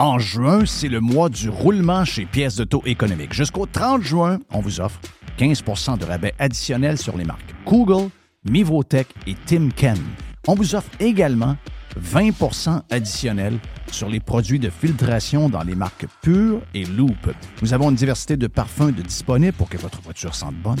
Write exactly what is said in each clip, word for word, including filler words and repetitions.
En juin, c'est le mois du roulement chez Pièces d'auto économique. Jusqu'au trente juin, on vous offre quinze pour cent de rabais additionnel sur les marques Google, Mivotech et Timken. On vous offre également vingt pour cent additionnel sur les produits de filtration dans les marques Pure et Loop. Nous avons une diversité de parfums de disponibles pour que votre voiture sente bonne.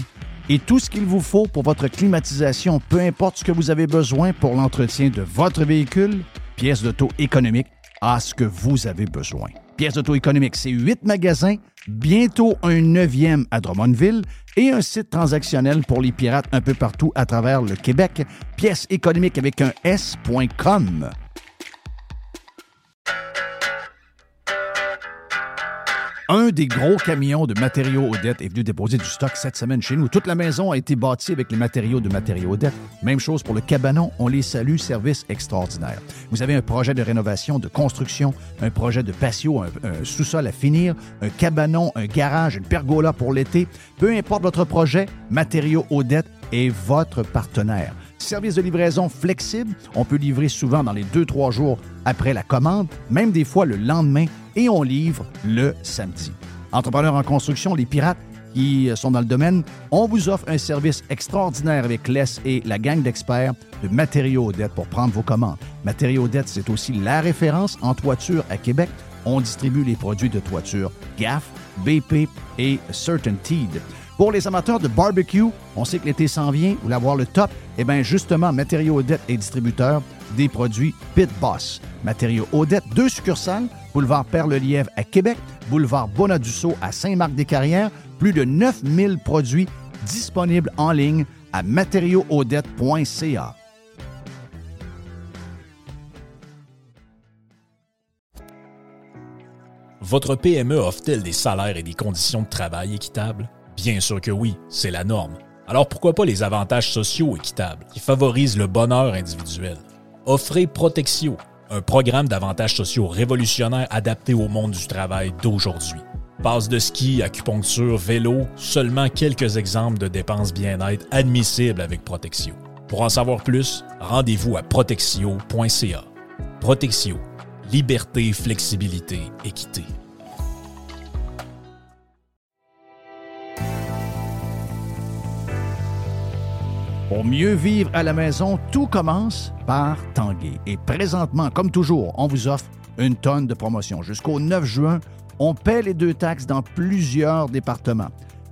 Et tout ce qu'il vous faut pour votre climatisation, peu importe ce que vous avez besoin pour l'entretien de votre véhicule, Pièces d'auto économique a ce que vous avez besoin. Pièces d'auto économique, c'est huit magasins, bientôt un neuvième à Drummondville et un site transactionnel pour les pirates un peu partout à travers le Québec. Pièces économiques avec un S point com. Un des gros camions de Matériaux Audet est venu déposer du stock cette semaine chez nous. Toute la maison a été bâtie avec les matériaux de Matériaux Audet. Même chose pour le cabanon, on les salue, service extraordinaire. Vous avez un projet de rénovation, de construction, un projet de patio, un, un sous-sol à finir, un cabanon, un garage, une pergola pour l'été. Peu importe votre projet, Matériaux Audet est votre partenaire. Service de livraison flexible, on peut livrer souvent dans les deux trois jours après la commande, même des fois le lendemain, et on livre le samedi. Entrepreneurs en construction, les pirates qui sont dans le domaine, on vous offre un service extraordinaire avec l'E S et la gang d'experts de Matériaux Audet pour prendre vos commandes. Matériaux Audet, c'est aussi la référence en toiture à Québec. On distribue les produits de toiture G A F, B P et CertainTeed. Pour les amateurs de barbecue, on sait que l'été s'en vient, vous voulez avoir le top, eh bien justement, Matériaux Audet est distributeur des produits Pit Boss. Matériaux Audet, deux succursales, boulevard Perle-Lièvre à Québec, boulevard Bonadusseau à Saint-Marc-des-Carrières, plus de neuf mille produits disponibles en ligne à matériaux audet point c a. Votre P M E offre-t-elle des salaires et des conditions de travail équitables? Bien sûr que oui, c'est la norme. Alors pourquoi pas les avantages sociaux équitables qui favorisent le bonheur individuel? Offrez Protexio, un programme d'avantages sociaux révolutionnaire adapté au monde du travail d'aujourd'hui. Passe de ski, acupuncture, vélo, seulement quelques exemples de dépenses bien-être admissibles avec Protexio. Pour en savoir plus, rendez-vous à protexio point c a. Protexio, liberté, flexibilité, équité. Pour mieux vivre à la maison, tout commence par Tanguay. Et présentement, comme toujours, on vous offre une tonne de promotions. Jusqu'au neuf juin, on paie les deux taxes dans plusieurs départements.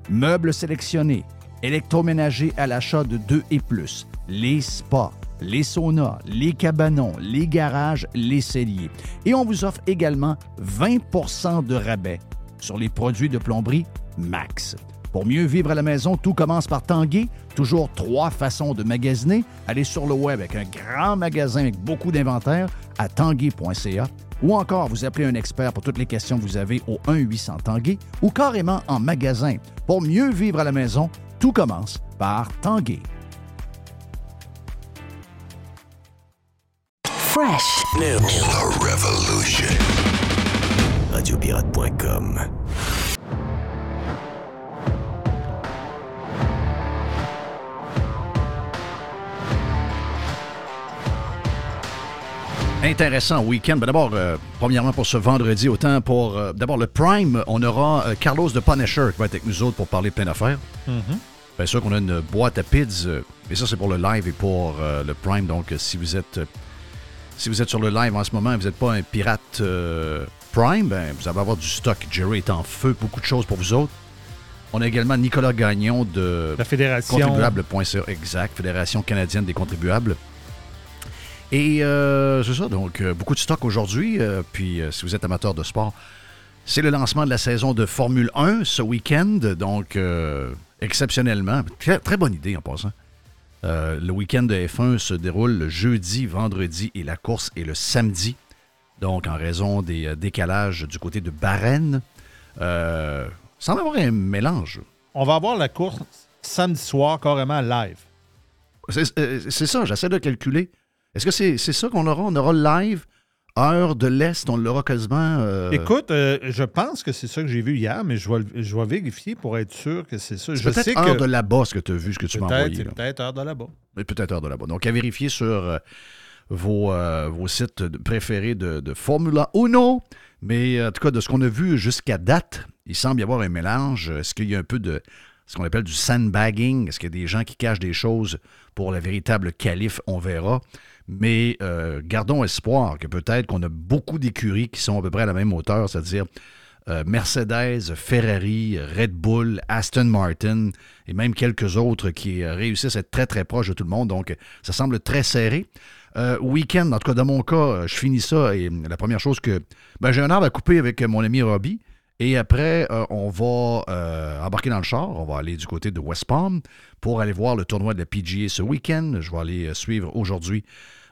Meubles sélectionnés, électroménagers à l'achat de deux et plus, les spas, les saunas, les cabanons, les garages, les celliers. Et on vous offre également vingt pour cent de rabais sur les produits de plomberie Max. Pour mieux vivre à la maison, tout commence par Tanguay. Toujours trois façons de magasiner. Allez sur le web avec un grand magasin avec beaucoup d'inventaire à tanguay point c a ou encore vous appelez un expert pour toutes les questions que vous avez au un huit cents Tanguay ou carrément en magasin. Pour mieux vivre à la maison, tout commence par Tanguay. Fresh News. The Revolution. radio pirate point com. Intéressant week-end. Mais d'abord, euh, premièrement pour ce vendredi, autant pour... Euh, d'abord, le Prime, on aura euh, Carlos de Punisher qui va être avec nous autres pour parler plein d'affaires. Mm-hmm. Bien sûr qu'on a une boîte à P I D S, euh, mais ça, c'est pour le live et pour euh, le Prime. Donc, si vous êtes euh, si vous êtes sur le live en ce moment et vous n'êtes pas un pirate euh, Prime, ben, vous allez avoir du stock. Jerry est en feu. Beaucoup de choses pour vous autres. On a également Nicolas Gagnon de... La Fédération... Contribuables.ca. Exact. Fédération canadienne des contribuables. Et euh, c'est ça, donc euh, beaucoup de stock aujourd'hui, euh, puis euh, si vous êtes amateur de sport, c'est le lancement de la saison de Formule un ce week-end, donc euh, exceptionnellement, très, très bonne idée en passant. Euh, le week-end de F un se déroule le jeudi, vendredi et la course est le samedi, donc en raison des euh, décalages du côté de Bahreïn, euh, sans avoir un mélange. On va avoir la course samedi soir carrément live. C'est, euh, c'est ça, j'essaie de calculer. Est-ce que c'est, c'est ça qu'on aura? On aura live, heure de l'Est, on l'aura quasiment... Euh... Écoute, euh, je pense que c'est ça que j'ai vu hier, mais je vais, je vais vérifier pour être sûr que c'est ça. C'est je peut-être sais heure que... de là-bas, ce que tu as vu, ce que tu m'as envoyé. Peut-être heure de là-bas. Peut-être heure de là-bas. Donc, à vérifier sur euh, vos, euh, vos sites préférés de, de Formula Uno. Mais en tout cas, de ce qu'on a vu jusqu'à date, il semble y avoir un mélange. Est-ce qu'il y a un peu de ce qu'on appelle du sandbagging? Est-ce qu'il y a des gens qui cachent des choses pour la véritable calife? On verra. Mais euh, gardons espoir que peut-être qu'on a beaucoup d'écuries qui sont à peu près à la même hauteur, c'est-à-dire euh, Mercedes, Ferrari, Red Bull, Aston Martin et même quelques autres qui réussissent à être très, très proches de tout le monde. Donc, ça semble très serré. Euh, week-end, en tout cas, dans mon cas, je finis ça et la première chose que... Ben, j'ai un arbre à couper avec mon ami Robbie et après, euh, on va euh, embarquer dans le char. On va aller du côté de West Palm pour aller voir le tournoi de la P G A ce week-end. Je vais aller suivre aujourd'hui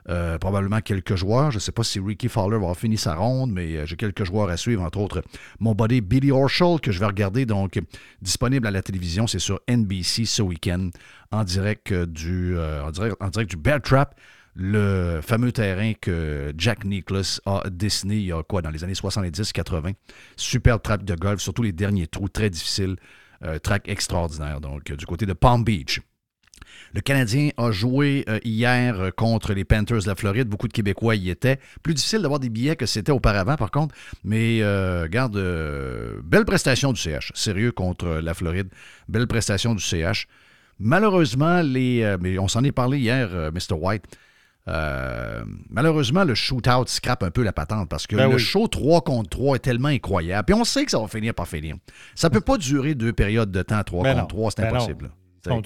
euh, probablement quelques joueurs. Je ne sais pas si Ricky Fowler va avoir fini sa ronde, mais j'ai quelques joueurs à suivre, entre autres mon buddy Billy Horschel que je vais regarder, donc disponible à la télévision. C'est sur N B C ce week-end en direct du, euh, en direct, en direct du Bear Trap. Le fameux terrain que Jack Nicklaus a dessiné il y a quoi, dans les années soixante-dix quatre-vingt. Super track de golf, surtout les derniers trous, très difficiles. Euh, track extraordinaire, donc, du côté de Palm Beach. Le Canadien a joué euh, hier contre les Panthers de la Floride. Beaucoup de Québécois y étaient. Plus difficile d'avoir des billets que c'était auparavant, par contre. Mais, euh, regarde, euh, belle prestation du C H. Sérieux contre la Floride. Belle prestation du C H. Malheureusement, les, euh, mais on s'en est parlé hier, euh, mister White. Euh, malheureusement, le shootout scrape un peu la patente parce que ben le oui. show trois contre trois est tellement incroyable. Puis on sait que ça va finir par finir. Ça ne peut pas durer deux périodes de temps, trois ben contre non. trois, c'est ben impossible.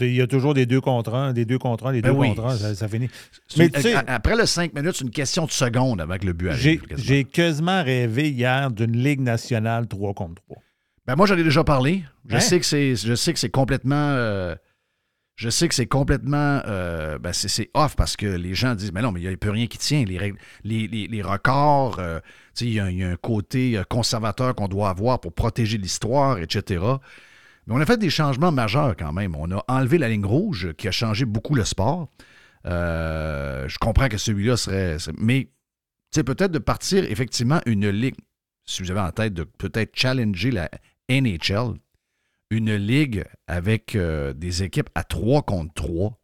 Il y a toujours des deux contre un, des deux contre un, des ben deux oui. contre un, ça, ça finit. Mais tu sais, après le cinq minutes, c'est une question de seconde avant que le but arrive. J'ai, j'ai quasiment rêvé hier d'une Ligue nationale trois contre trois. Ben moi, j'en ai déjà parlé. Je, hein? sais, que c'est, je sais que c'est complètement... Euh, Je sais que c'est complètement... Euh, ben c'est, c'est off parce que les gens disent « Mais non, mais il n'y a plus rien qui tient. Les, règles, les, les, les records, euh, il y, y a un côté conservateur qu'on doit avoir pour protéger l'histoire, et cetera » Mais on a fait des changements majeurs quand même. On a enlevé la ligne rouge qui a changé beaucoup le sport. Euh, je comprends que celui-là serait... serait mais peut-être de partir effectivement une ligue, si vous avez en tête, de peut-être challenger la N H L, une ligue avec euh, des équipes à trois contre trois,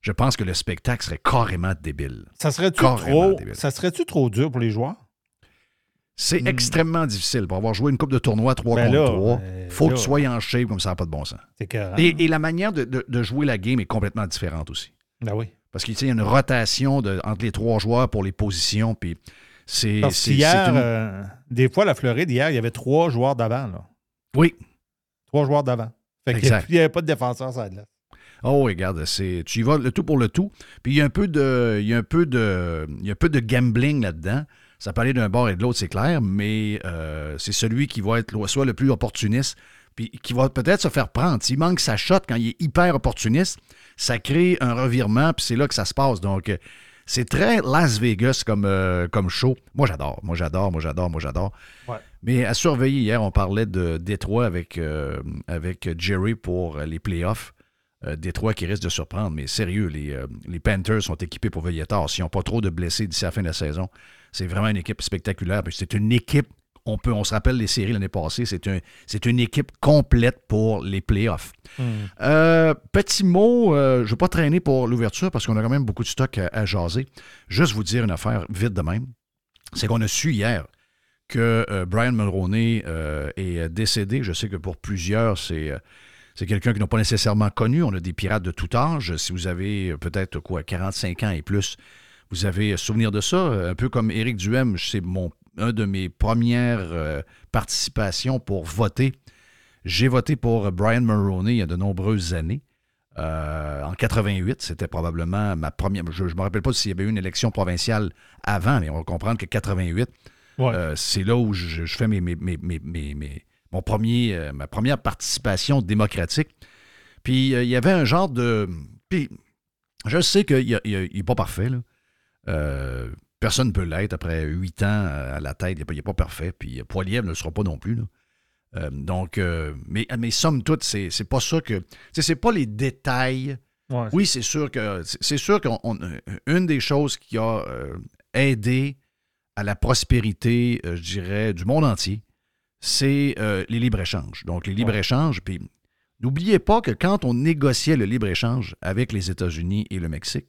je pense que le spectacle serait carrément débile. Ça serait-tu, trop, ça serait-tu trop dur pour les joueurs? C'est hmm. extrêmement difficile. Pour avoir joué une coupe de tournoi trois ben contre là, trois, il faut là. que tu sois en shape comme ça n'a pas de bon sens. C'est et, et la manière de, de, de jouer la game est complètement différente aussi. Ben oui. Parce qu'il y a une rotation de, entre les trois joueurs pour les positions. Puis c'est, Parce c'est, hier, c'est une... euh, des fois, la Floride, hier, il y avait trois joueurs d'avant. Là. Oui. Trois joueurs d'avant. Fait qu'il n'y avait pas de défenseur sur la glace. Oh, regarde, c'est, tu y vas le tout pour le tout. Puis il y a un peu de, il y a un peu de, il y a un peu de gambling là-dedans. Ça peut aller d'un bord et de l'autre, c'est clair, mais euh, c'est celui qui va être soit le plus opportuniste, puis qui va peut-être se faire prendre. S'il manque sa shot quand il est hyper opportuniste, ça crée un revirement, puis c'est là que ça se passe. Donc, c'est très Las Vegas comme, euh, comme show. Moi, j'adore, moi, j'adore, moi, j'adore, moi, j'adore. Ouais. Mais à surveiller, hier, on parlait de Détroit avec, euh, avec Jerry pour les playoffs. Euh, Détroit qui risque de surprendre, mais sérieux, les, euh, les Panthers sont équipés pour veiller tard. S'ils n'ont pas trop de blessés d'ici à la fin de la saison, c'est vraiment une équipe spectaculaire. C'est une équipe, on, peut, on se rappelle les séries l'année passée, c'est, un, c'est une équipe complète pour les playoffs. Mm. Euh, petit mot, euh, je ne vais pas traîner pour l'ouverture parce qu'on a quand même beaucoup de stock à, à jaser. Juste vous dire une affaire vite de même, c'est qu'on a su hier que euh, Brian Mulroney euh, est décédé. Je sais que pour plusieurs, c'est, euh, c'est quelqu'un qu'ils n'ont pas nécessairement connu. On a des pirates de tout âge. Si vous avez euh, peut-être quoi quarante-cinq ans et plus, vous avez souvenir de ça. Un peu comme Éric Duhem, c'est mon, un de mes premières euh, participations pour voter. J'ai voté pour Brian Mulroney il y a de nombreuses années. Euh, en quatre-vingt-huit, c'était probablement ma première... Je ne me rappelle pas s'il y avait eu une élection provinciale avant, mais on va comprendre que quatre-vingt-huit... Ouais. Euh, c'est là où je, je fais mes, mes, mes, mes, mes, mes, mon premier, euh, ma première participation démocratique. Puis, euh, il y avait un genre de... Puis, je sais qu'il n'est pas parfait. Là. Euh, personne ne peut l'être après huit ans à la tête. Il n'est pas, pas parfait. Puis, Poilievre ne le sera pas non plus. Là. Euh, donc, euh, mais, mais somme toute, c'est, c'est pas ça que... C'est, c'est pas les détails. Ouais, c'est... Oui, c'est sûr que... C'est, c'est sûr qu'une des choses qui a euh, aidé... à la prospérité, euh, je dirais, du monde entier, c'est euh, les libres-échanges. Donc, les libres-échanges, puis n'oubliez pas que quand on négociait le libre-échange avec les États-Unis et le Mexique,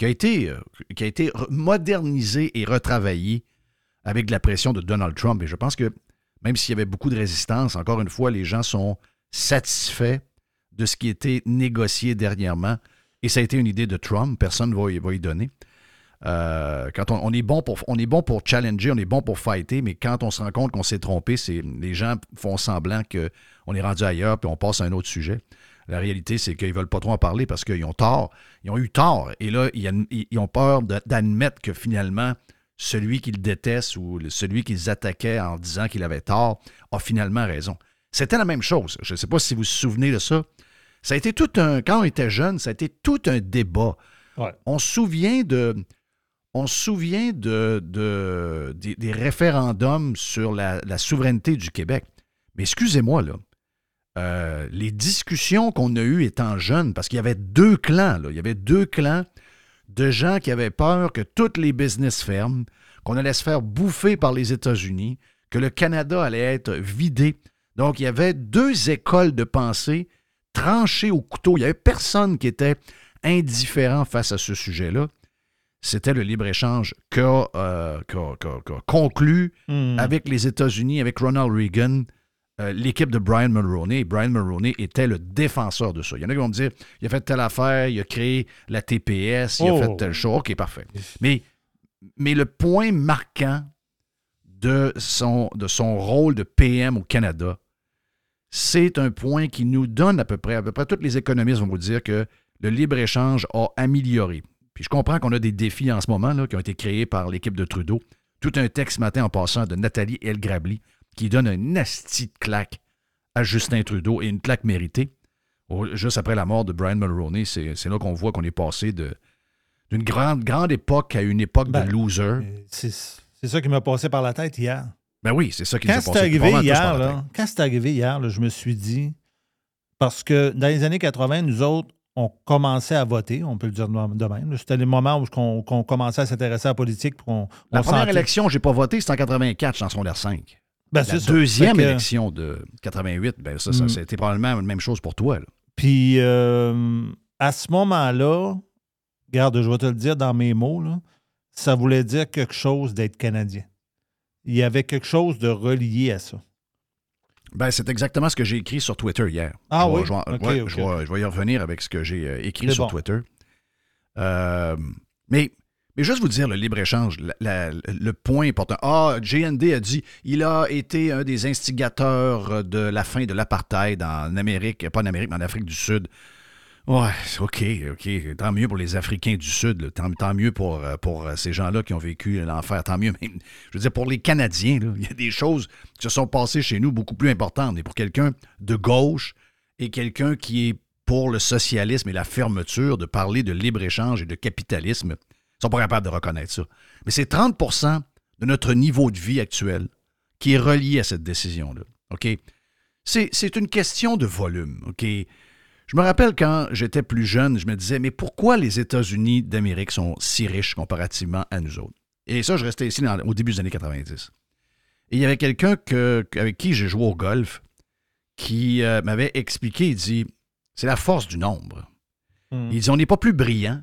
qui a été, qui a été modernisé et retravaillé avec de la pression de Donald Trump. Et je pense que même s'il y avait beaucoup de résistance, encore une fois, les gens sont satisfaits de ce qui a été négocié dernièrement. Et ça a été une idée de Trump. Personne ne va, va y donner. Euh, quand on, on, est bon pour, on est bon pour challenger, on est bon pour fighter, mais quand on se rend compte qu'on s'est trompé, c'est, les gens font semblant qu'on est rendu ailleurs puis on passe à un autre sujet. La réalité, c'est qu'ils ne veulent pas trop en parler parce qu'ils ont tort. Ils ont eu tort. Et là, ils, ils ont peur de, d'admettre que finalement, celui qu'ils détestent ou celui qu'ils attaquaient en disant qu'il avait tort a finalement raison. C'était la même chose. Je ne sais pas si vous vous souvenez de ça. Ça a été tout un... Quand on était jeune, ça a été tout un débat. Ouais. On se souvient de... On se souvient de, de, des, des référendums sur la, la souveraineté du Québec. Mais excusez-moi, là, euh, les discussions qu'on a eues étant jeunes, parce qu'il y avait deux clans, là, il y avait deux clans de gens qui avaient peur que toutes les business ferment, qu'on allait se faire bouffer par les États-Unis, que le Canada allait être vidé. Donc, il y avait deux écoles de pensée tranchées au couteau. Il n'y avait personne qui était indifférent face à ce sujet-là. C'était le libre-échange qu'a, euh, qu'a, qu'a, qu'a conclu mm. avec les États-Unis, avec Ronald Reagan, euh, l'équipe de Brian Mulroney. Brian Mulroney était le défenseur de ça. Il y en a qui vont me dire, il a fait telle affaire, il a créé la T P S, oh. il a fait telle chose. OK, parfait. Mais, mais le point marquant de son, de son rôle de P M au Canada, c'est un point qui nous donne à peu près, à peu près tous les économistes vont vous dire que le libre-échange a amélioré. Puis je comprends qu'on a des défis en ce moment là, qui ont été créés par l'équipe de Trudeau. Tout un texte ce matin en passant de Nathalie El-Grabli qui donne un asti de claque à Justin Trudeau et une claque méritée. Oh, juste après la mort de Brian Mulroney, c'est, c'est là qu'on voit qu'on est passé de, d'une grande, grande époque à une époque ben, de loser. C'est, c'est ça qui m'a passé par la tête hier. Ben oui, c'est ça qui m'a passé arrivé hier, là, quand c'est arrivé hier, là, je me suis dit, parce que dans les années quatre-vingt, nous autres, on commençait à voter, on peut le dire de même. C'était les moments où on, on commençait à s'intéresser à la politique. On, la on première sentait... élection, je n'ai pas voté, c'était en quatre-vingt-quatre, en secondaire cinq. Ben, la c'est deuxième que... élection de quatre-vingt-huit, ben ça, ça mm. c'était probablement la même chose pour toi. Là. Puis, euh, à ce moment-là, regarde, je vais te le dire dans mes mots, là, ça voulait dire quelque chose d'être Canadien. Il y avait quelque chose de relié à ça. Ben, c'est exactement ce que j'ai écrit sur Twitter hier. Ah je oui? Vois, okay, ouais, okay. Je, vois, je vais y revenir avec ce que j'ai euh, écrit c'est sur bon. Twitter. Euh, mais, mais juste vous dire, le libre-échange, la, la, le point important. Ah, J N D a dit, il a été un des instigateurs de la fin de l'apartheid en Amérique, pas en Amérique, mais en Afrique du Sud. Ouais, OK, OK. Tant mieux pour les Africains du Sud, là. Tant, tant mieux pour, pour ces gens-là qui ont vécu l'enfer, tant mieux. Mais je veux dire, pour les Canadiens, là, il y a des choses qui se sont passées chez nous beaucoup plus importantes. Et pour quelqu'un de gauche et quelqu'un qui est pour le socialisme et la fermeture, de parler de libre-échange et de capitalisme, ils ne sont pas capables de reconnaître ça. Mais c'est trente pour cent de notre niveau de vie actuel qui est relié à cette décision-là. OK? C'est, c'est une question de volume. OK? Je me rappelle quand j'étais plus jeune, je me disais, mais pourquoi les États-Unis d'Amérique sont si riches comparativement à nous autres? Et ça, je restais ici dans, au début des années quatre-vingt-dix. Et il y avait quelqu'un que, avec qui j'ai joué au golf qui euh, m'avait expliqué, il dit, c'est la force du nombre. Mm. Il dit, on n'est pas plus brillant,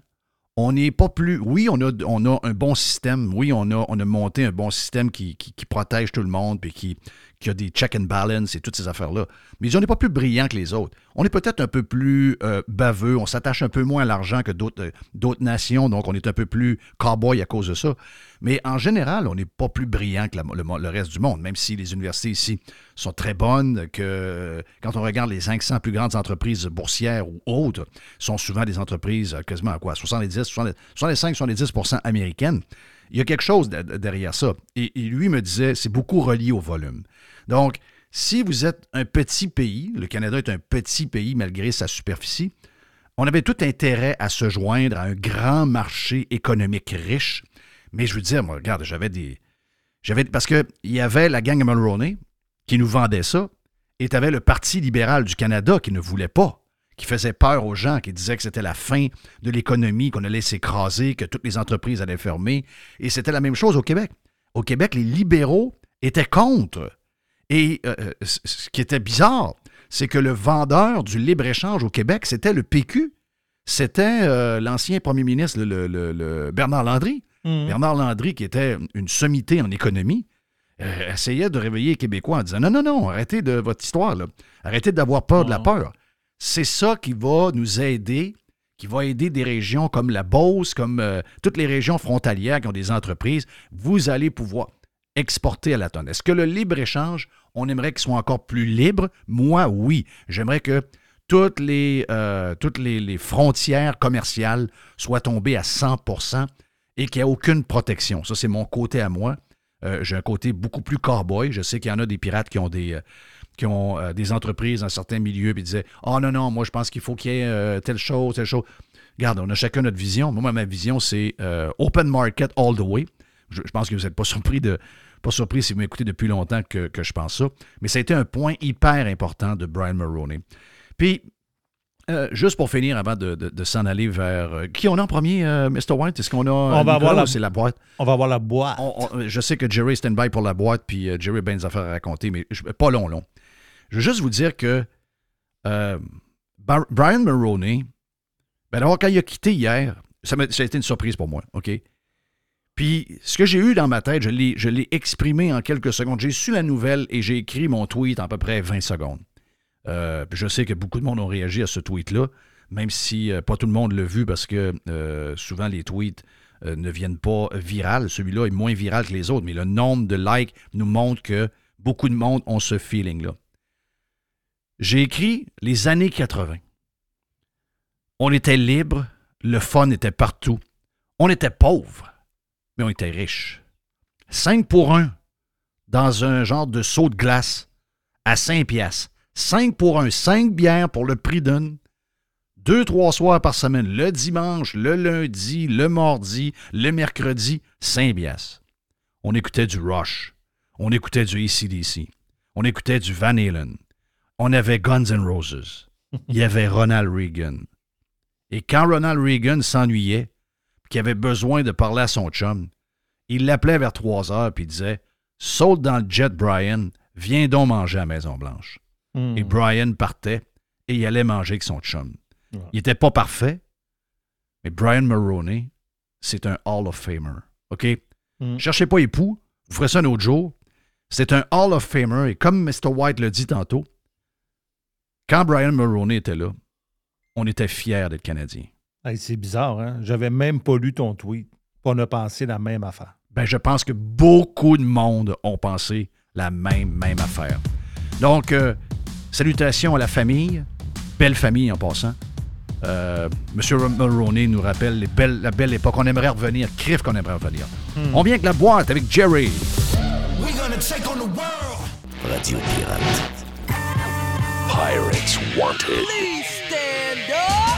on n'est pas plus... Oui, on a, on a un bon système, oui, on a, on a monté un bon système qui, qui, qui protège tout le monde puis qui... qui a des check and balance et toutes ces affaires-là. Mais on n'est pas plus brillant que les autres. On est peut-être un peu plus euh, baveux, on s'attache un peu moins à l'argent que d'autres, euh, d'autres nations, donc on est un peu plus cow-boy à cause de ça. Mais en général, on n'est pas plus brillant que la, le, le reste du monde, même si les universités ici sont très bonnes, que quand on regarde les cinq cents plus grandes entreprises boursières ou autres, sont souvent des entreprises quasiment à quoi? soixante-dix, soixante-cinq, soixante-dix pour cent américaines. Il y a quelque chose derrière ça. Et, et lui me disait, c'est beaucoup relié au volume. Donc, si vous êtes un petit pays, le Canada est un petit pays malgré sa superficie, on avait tout intérêt à se joindre à un grand marché économique riche. Mais je veux dire, moi, regarde, j'avais des... j'avais parce qu'il y avait la gang Mulroney qui nous vendait ça, et tu avais le Parti libéral du Canada qui ne voulait pas, qui faisait peur aux gens, qui disait que c'était la fin de l'économie, qu'on allait s'écraser, que toutes les entreprises allaient fermer. Et c'était la même chose au Québec. Au Québec, les libéraux étaient contre. Et euh, ce qui était bizarre, c'est que le vendeur du libre-échange au Québec, c'était le P Q. c'était euh, l'ancien premier ministre, le, le, le Bernard Landry. Mmh. Bernard Landry, qui était une sommité en économie, euh, essayait de réveiller les Québécois en disant « Non, non, non, arrêtez de votre histoire, là. Arrêtez d'avoir peur de la peur. » C'est ça qui va nous aider, qui va aider des régions comme la Beauce, comme euh, toutes les régions frontalières qui ont des entreprises. Vous allez pouvoir exporter à la tonne. Est-ce que le libre-échange, on aimerait qu'il soit encore plus libre? Moi, oui. J'aimerais que toutes les, euh, toutes les, les frontières commerciales soient tombées à cent pour cent et qu'il n'y ait aucune protection. Ça, c'est mon côté à moi. Euh, j'ai un côté beaucoup plus cow-boy. Je sais qu'il y en a des pirates qui ont des... Euh, qui ont euh, des entreprises dans certains milieux, puis disaient « Ah oh non, non, moi, je pense qu'il faut qu'il y ait euh, telle chose, telle chose. » Regarde, on a chacun notre vision. Moi, ma vision, c'est euh, « Open market all the way ». Je, je pense que vous n'êtes pas surpris de pas surpris si vous m'écoutez depuis longtemps que, que je pense ça. Mais ça a été un point hyper important de Brian Mulroney. Puis, euh, juste pour finir, avant de, de, de s'en aller vers... Euh, qui on a en premier, euh, mister White? Est-ce qu'on a... On va avoir la... C'est la boîte. On va avoir la boîte. On, on, je sais que Jerry stand-by pour la boîte, puis euh, Jerry a bien des affaires à raconter, mais je, pas long, long. Je veux juste vous dire que euh, Brian Mulroney, ben d'abord, quand il a quitté hier, ça, m'a, ça a été une surprise pour moi, OK? Puis, ce que j'ai eu dans ma tête, je l'ai, je l'ai exprimé en quelques secondes. J'ai su la nouvelle et j'ai écrit mon tweet en à peu près vingt secondes. Euh, puis je sais que beaucoup de monde ont réagi à ce tweet-là, même si euh, pas tout le monde l'a vu parce que euh, souvent les tweets euh, ne viennent pas virales. Celui-là est moins viral que les autres, mais le nombre de likes nous montre que beaucoup de monde ont ce feeling-là. J'ai écrit les années quatre-vingt. On était libre, le fun était partout. On était pauvre, mais on était riche. cinq pour un dans un genre de seau de glace à cinq piastres. cinq pour un, cinq bières pour le prix d'une. deux trois soirs par semaine, le dimanche, le lundi, le mardi, le mercredi, cinq piastres. On écoutait du Rush. On écoutait du A C D C. On écoutait du Van Halen. On avait Guns N' Roses. Il y avait Ronald Reagan. Et quand Ronald Reagan s'ennuyait, qu'il avait besoin de parler à son chum, il l'appelait vers trois heures puis il disait « Saute dans le jet, Brian. Viens donc manger à Maison-Blanche. Mm. » Et Brian partait et il allait manger avec son chum. Ouais. Il n'était pas parfait, mais Brian Mulroney, c'est un Hall of Famer. OK? Mm. Cherchez pas époux. Vous ferez ça un autre jour. C'est un Hall of Famer. Et comme mister White le dit tantôt, quand Brian Mulroney était là, on était fiers d'être Canadiens. Hey, c'est bizarre, hein? J'avais même pas lu ton tweet. On a pensé la même affaire. Ben, je pense que beaucoup de monde ont pensé la même, même affaire. Donc, euh, salutations à la famille. Belle famille en passant. Euh, Monsieur Mulroney nous rappelle les belles, la belle époque. On aimerait revenir. Crif qu'on aimerait revenir. Hmm. On vient avec la boîte avec Jerry. We're gonna take on the world. Radio Pirate. Pirates Wanted. Please stand up.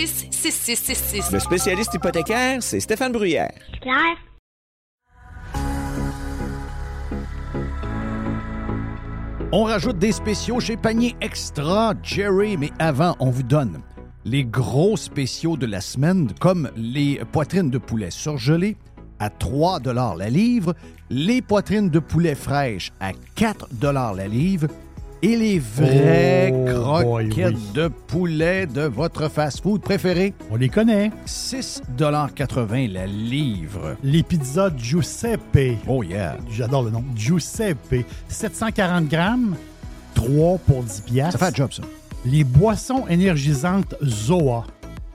six, six six six six. Le spécialiste hypothécaire, c'est Stéphane Bruyère. Claire. On rajoute des spéciaux chez Panier Extra, Jerry, mais avant, on vous donne les gros spéciaux de la semaine, comme les poitrines de poulet surgelées à trois dollars la livre, les poitrines de poulet fraîches à quatre dollars la livre et les vraies oh, croquettes boy, oui. de poulet de votre fast-food préféré. On les connaît. six dollars quatre-vingts la livre. Les pizzas Giuseppe. Oh yeah. J'adore le nom. Giuseppe. sept cent quarante grammes, trois pour dix piastres. Ça fait un job, ça. Les boissons énergisantes Zoa.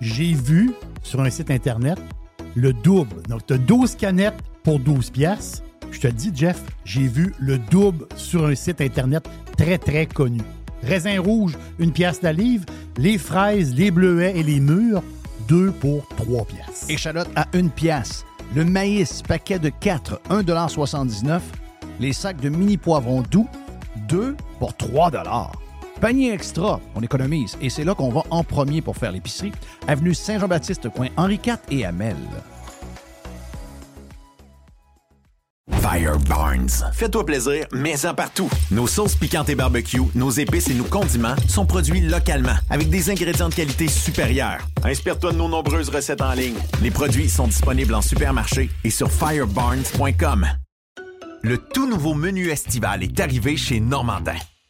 J'ai vu sur un site Internet le double. Donc, tu as douze canettes pour douze piastres. Je te dis, Jeff, j'ai vu le double sur un site Internet très, très connu. Raisin rouge, une pièce la livre. Les fraises, les bleuets et les mûres, deux pour trois piastres. Échalote à une pièce. Le maïs, paquet de quatre, un dollar soixante-dix-neuf. Les sacs de mini poivrons doux, deux pour trois dollars. Panier Extra, on économise, et c'est là qu'on va en premier pour faire l'épicerie. Avenue Saint-Jean-Baptiste, coin Henri quatre et Amel. Firebarns. Fais-toi plaisir, mets-en partout. Nos sauces piquantes et barbecue, nos épices et nos condiments sont produits localement avec des ingrédients de qualité supérieure. Inspire-toi de nos nombreuses recettes en ligne. Les produits sont disponibles en supermarché et sur firebarns point com. Le tout nouveau menu estival est arrivé chez Normandin.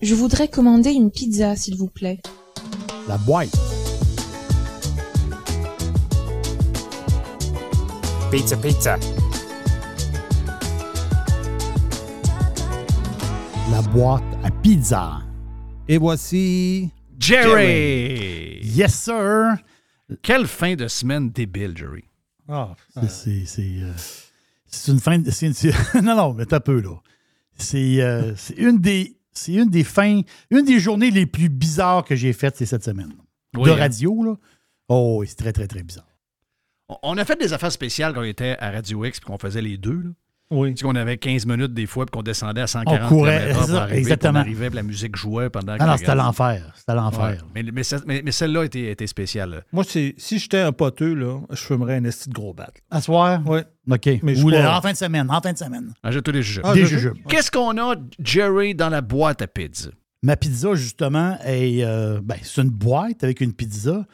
Je voudrais commander une pizza, s'il vous plaît. La boîte. Pizza, pizza. La boîte à pizza. Et voici... Jerry! Jerry. Yes, sir! Quelle fin de semaine débile, Jerry. Ah, oh, euh... c'est... C'est, euh, c'est une fin de... C'est une, c'est... non, non, mais t'as peu, là. C'est, euh, c'est une des c'est une des fins, une des journées les plus bizarres que j'ai faites, c'est cette semaine. Oui, de radio, là. Oh, c'est très, très, très bizarre. On a fait des affaires spéciales quand on était à Radio X et qu'on faisait les deux, là. Oui. Tu sais qu'on avait quinze minutes des fois et qu'on descendait à cent quarante. On courait, pour arriver, exactement. Puis on arrivait et la musique jouait pendant... Non, que non, c'était l'enfer. C'était l'enfer. Ouais. Mais, mais, mais, mais celle-là était, était spéciale. Là. Moi, c'est, si j'étais un poteux, là, je fumerais un esti de gros bat. À soir? Oui. OK. Mais ou là, en fin de semaine. En fin de semaine. Ah, j'ai tous les jujubes. Ah, des jujubes. Qu'est-ce qu'on a, Jerry, dans la boîte à pizza? Ma pizza, justement, est, euh, ben, c'est une boîte avec une pizza.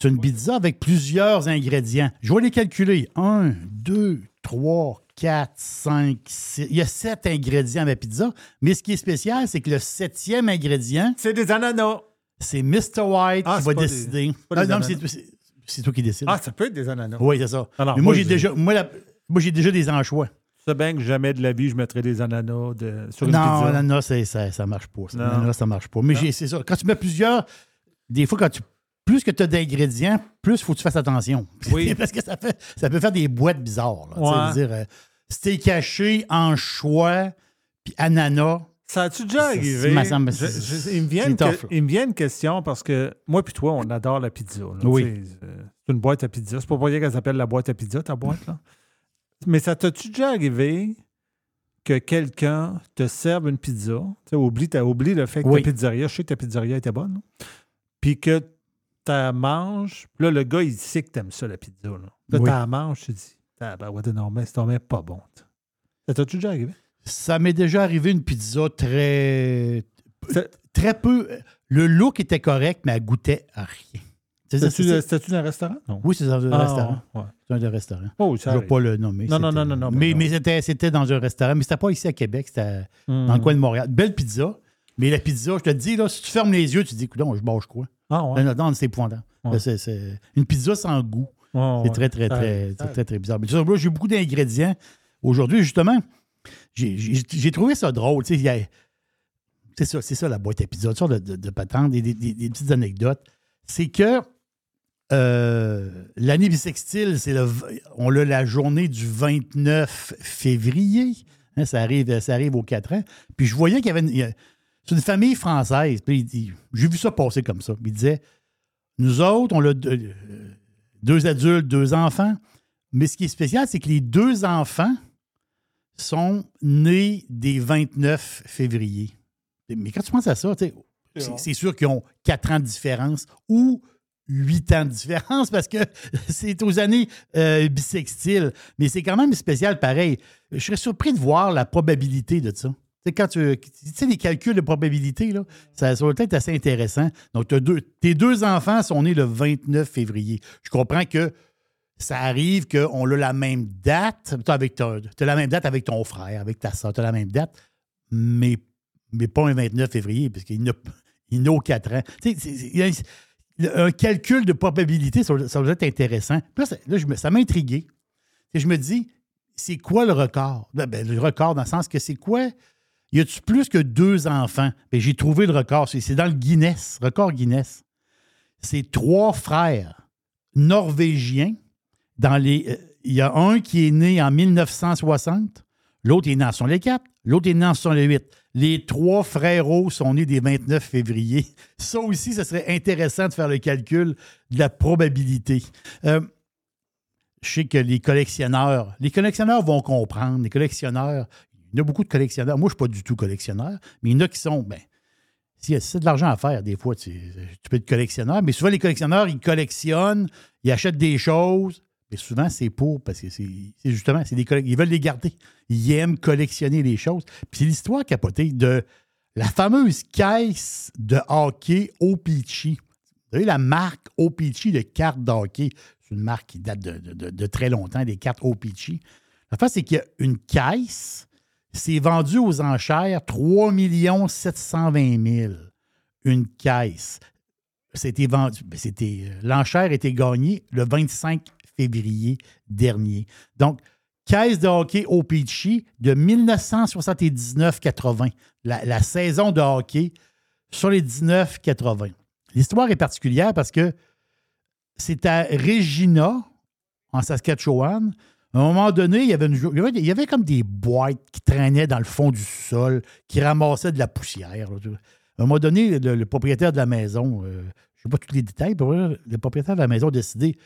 C'est une pizza avec plusieurs ingrédients. Je vais les calculer. Un, deux, trois... quatre, cinq, six... Il y a sept ingrédients à ma pizza, mais ce qui est spécial, c'est que le septième ingrédient... C'est des ananas. C'est mister White ah, qui va décider. Des, ah, non, c'est, c'est, c'est toi qui décides. Ah, ça peut être des ananas. Oui, c'est ça. Alors, mais moi, moi, j'ai déjà, moi, la, moi, j'ai déjà des anchois. Ça bien que jamais de la vie, je mettrais des ananas de, sur une non, pizza. Non, ananas, c'est, ça, ça marche pas. Ananas, ça marche pas. Mais j'ai, c'est ça. Quand tu mets plusieurs... Des fois, quand tu... Plus que tu as d'ingrédients, plus il faut que tu fasses attention. Oui. Parce que ça, fait, ça peut faire des boîtes bizarres. Là, ouais. Tu veux dire... Euh, C'était caché, anchois, puis ananas. Ça a-tu déjà arrivé? Ça, ça, ça, ça, je, je, il, me vient que, il me vient une question parce que moi puis toi, on adore la pizza. Là, oui. C'est une boîte à pizza. C'est pas pour dire qu'elle s'appelle la boîte à pizza, ta boîte, là. Mais ça t'a-tu déjà arrivé que quelqu'un te serve une pizza? Tu oublie, oublie le fait que oui. ta pizzeria, je sais que ta pizzeria était bonne, puis que t'as manges. Là, le gars, il sait que t'aimes ça, la pizza. Là, là oui. t'as manges, tu dis... Ah ben ouais, non, mais c'est pas bon. Ça t'as-tu déjà arrivé? Ça m'est déjà arrivé une pizza très... C'est... Très peu... Le look était correct, mais elle goûtait à rien. C'était-tu d'un restaurant? Non. Oui, c'est dans un ah, restaurant. Ouais. C'est dans un restaurant. Oh, ça je ne vais pas le nommer. Non, non, non, non, non. Mais, non. mais c'était, c'était dans un restaurant, mais c'était pas ici à Québec, c'était mm. dans le coin de Montréal. Belle pizza, mais la pizza, je te dis, là, si tu fermes les yeux, tu te dis, coudonc, je mange quoi? Ah, ouais. Non, non, c'est épouvantable. Ouais. C'est, c'est... Une pizza sans goût. Oh, c'est ouais. très, très, très, ouais. très, très, très, très bizarre. Mais tu sais, moi, j'ai beaucoup d'ingrédients. Aujourd'hui, justement, j'ai, j'ai, j'ai trouvé ça drôle. Tu sais, y a... c'est, ça, c'est ça, la boîte à pizza, de, de, de patente, des, des, des petites anecdotes. C'est que euh, l'année bisextile, c'est le, on a la journée du vingt-neuf février. Hein, ça, arrive, ça arrive aux quatre ans. Puis je voyais qu'il y avait une, y a, c'est une famille française. Puis il, il, j'ai vu ça passer comme ça. Il disait, nous autres, on l'a... Euh, Deux adultes, deux enfants. Mais ce qui est spécial, c'est que les deux enfants sont nés des vingt-neuf février. Mais quand tu penses à ça, c'est, c'est sûr qu'ils ont quatre ans de différence ou huit ans de différence parce que c'est aux années euh, bissextiles. Mais c'est quand même spécial pareil. Je serais surpris de voir la probabilité de ça. T'sais, quand tu, tu sais, les calculs de probabilité, là, ça, ça va être assez intéressant. Donc, t'as deux, tes deux enfants sont nés le vingt-neuf février. Je comprends que ça arrive qu'on a la même date. T'as, avec ta, t'as la même date avec ton frère, avec ta soeur, t'as la même date, mais, mais pas un vingt-neuf février, parce qu'il n'a, il n'a quatre ans. Tu sais, un, un calcul de probabilité, ça, ça va être intéressant. Puis là, là je me, ça m'a intrigué. Et je me dis, c'est quoi le record? Ben, le record dans le sens que c'est quoi... y a-tu plus que deux enfants? Bien, j'ai trouvé le record. C'est, c'est dans le Guinness, record Guinness. C'est trois frères norvégiens. Dans les, euh, il y a un qui est né en mille neuf cent soixante, l'autre est né en soixante-quatre, l'autre est né en soixante-huit. Les trois frérots sont nés des vingt-neuf février. Ça aussi, ça serait intéressant de faire le calcul de la probabilité. Euh, je sais que les collectionneurs, les collectionneurs vont comprendre. Les collectionneurs, il y en a beaucoup de collectionneurs. Moi, je ne suis pas du tout collectionneur, mais il y en a qui sont, bien, si c'est de l'argent à faire, des fois, tu, tu peux être collectionneur. Mais souvent, les collectionneurs, ils collectionnent, ils achètent des choses. Mais souvent, c'est pour, parce que c'est, c'est justement, c'est des collect- ils veulent les garder. Ils aiment collectionner les choses. Puis c'est l'histoire capotée de la fameuse caisse de hockey O-Pee-Chee. Vous savez, la marque O-Pee-Chee de cartes de hockey. C'est une marque qui date de, de, de, de très longtemps, des cartes O-Pee-Chee. La face, c'est qu'il y a une caisse, c'est vendu aux enchères trois millions sept cent vingt mille. Une caisse. C'était vendu, c'était, l'enchère était gagnée le vingt-cinq février dernier. Donc, caisse de hockey O-Pee-Chee de dix-neuf soixante-dix-neuf quatre-vingt, la, la saison de hockey sur les dix-neuf quatre-vingt. L'histoire est particulière parce que c'est à Regina, en Saskatchewan. À un moment donné, il y avait, une, il y avait, il y avait comme des boîtes qui traînaient dans le fond du sol, qui ramassaient de la poussière. À un moment donné, le, le propriétaire de la maison, euh, je ne sais pas tous les détails, le propriétaire de la maison a décidé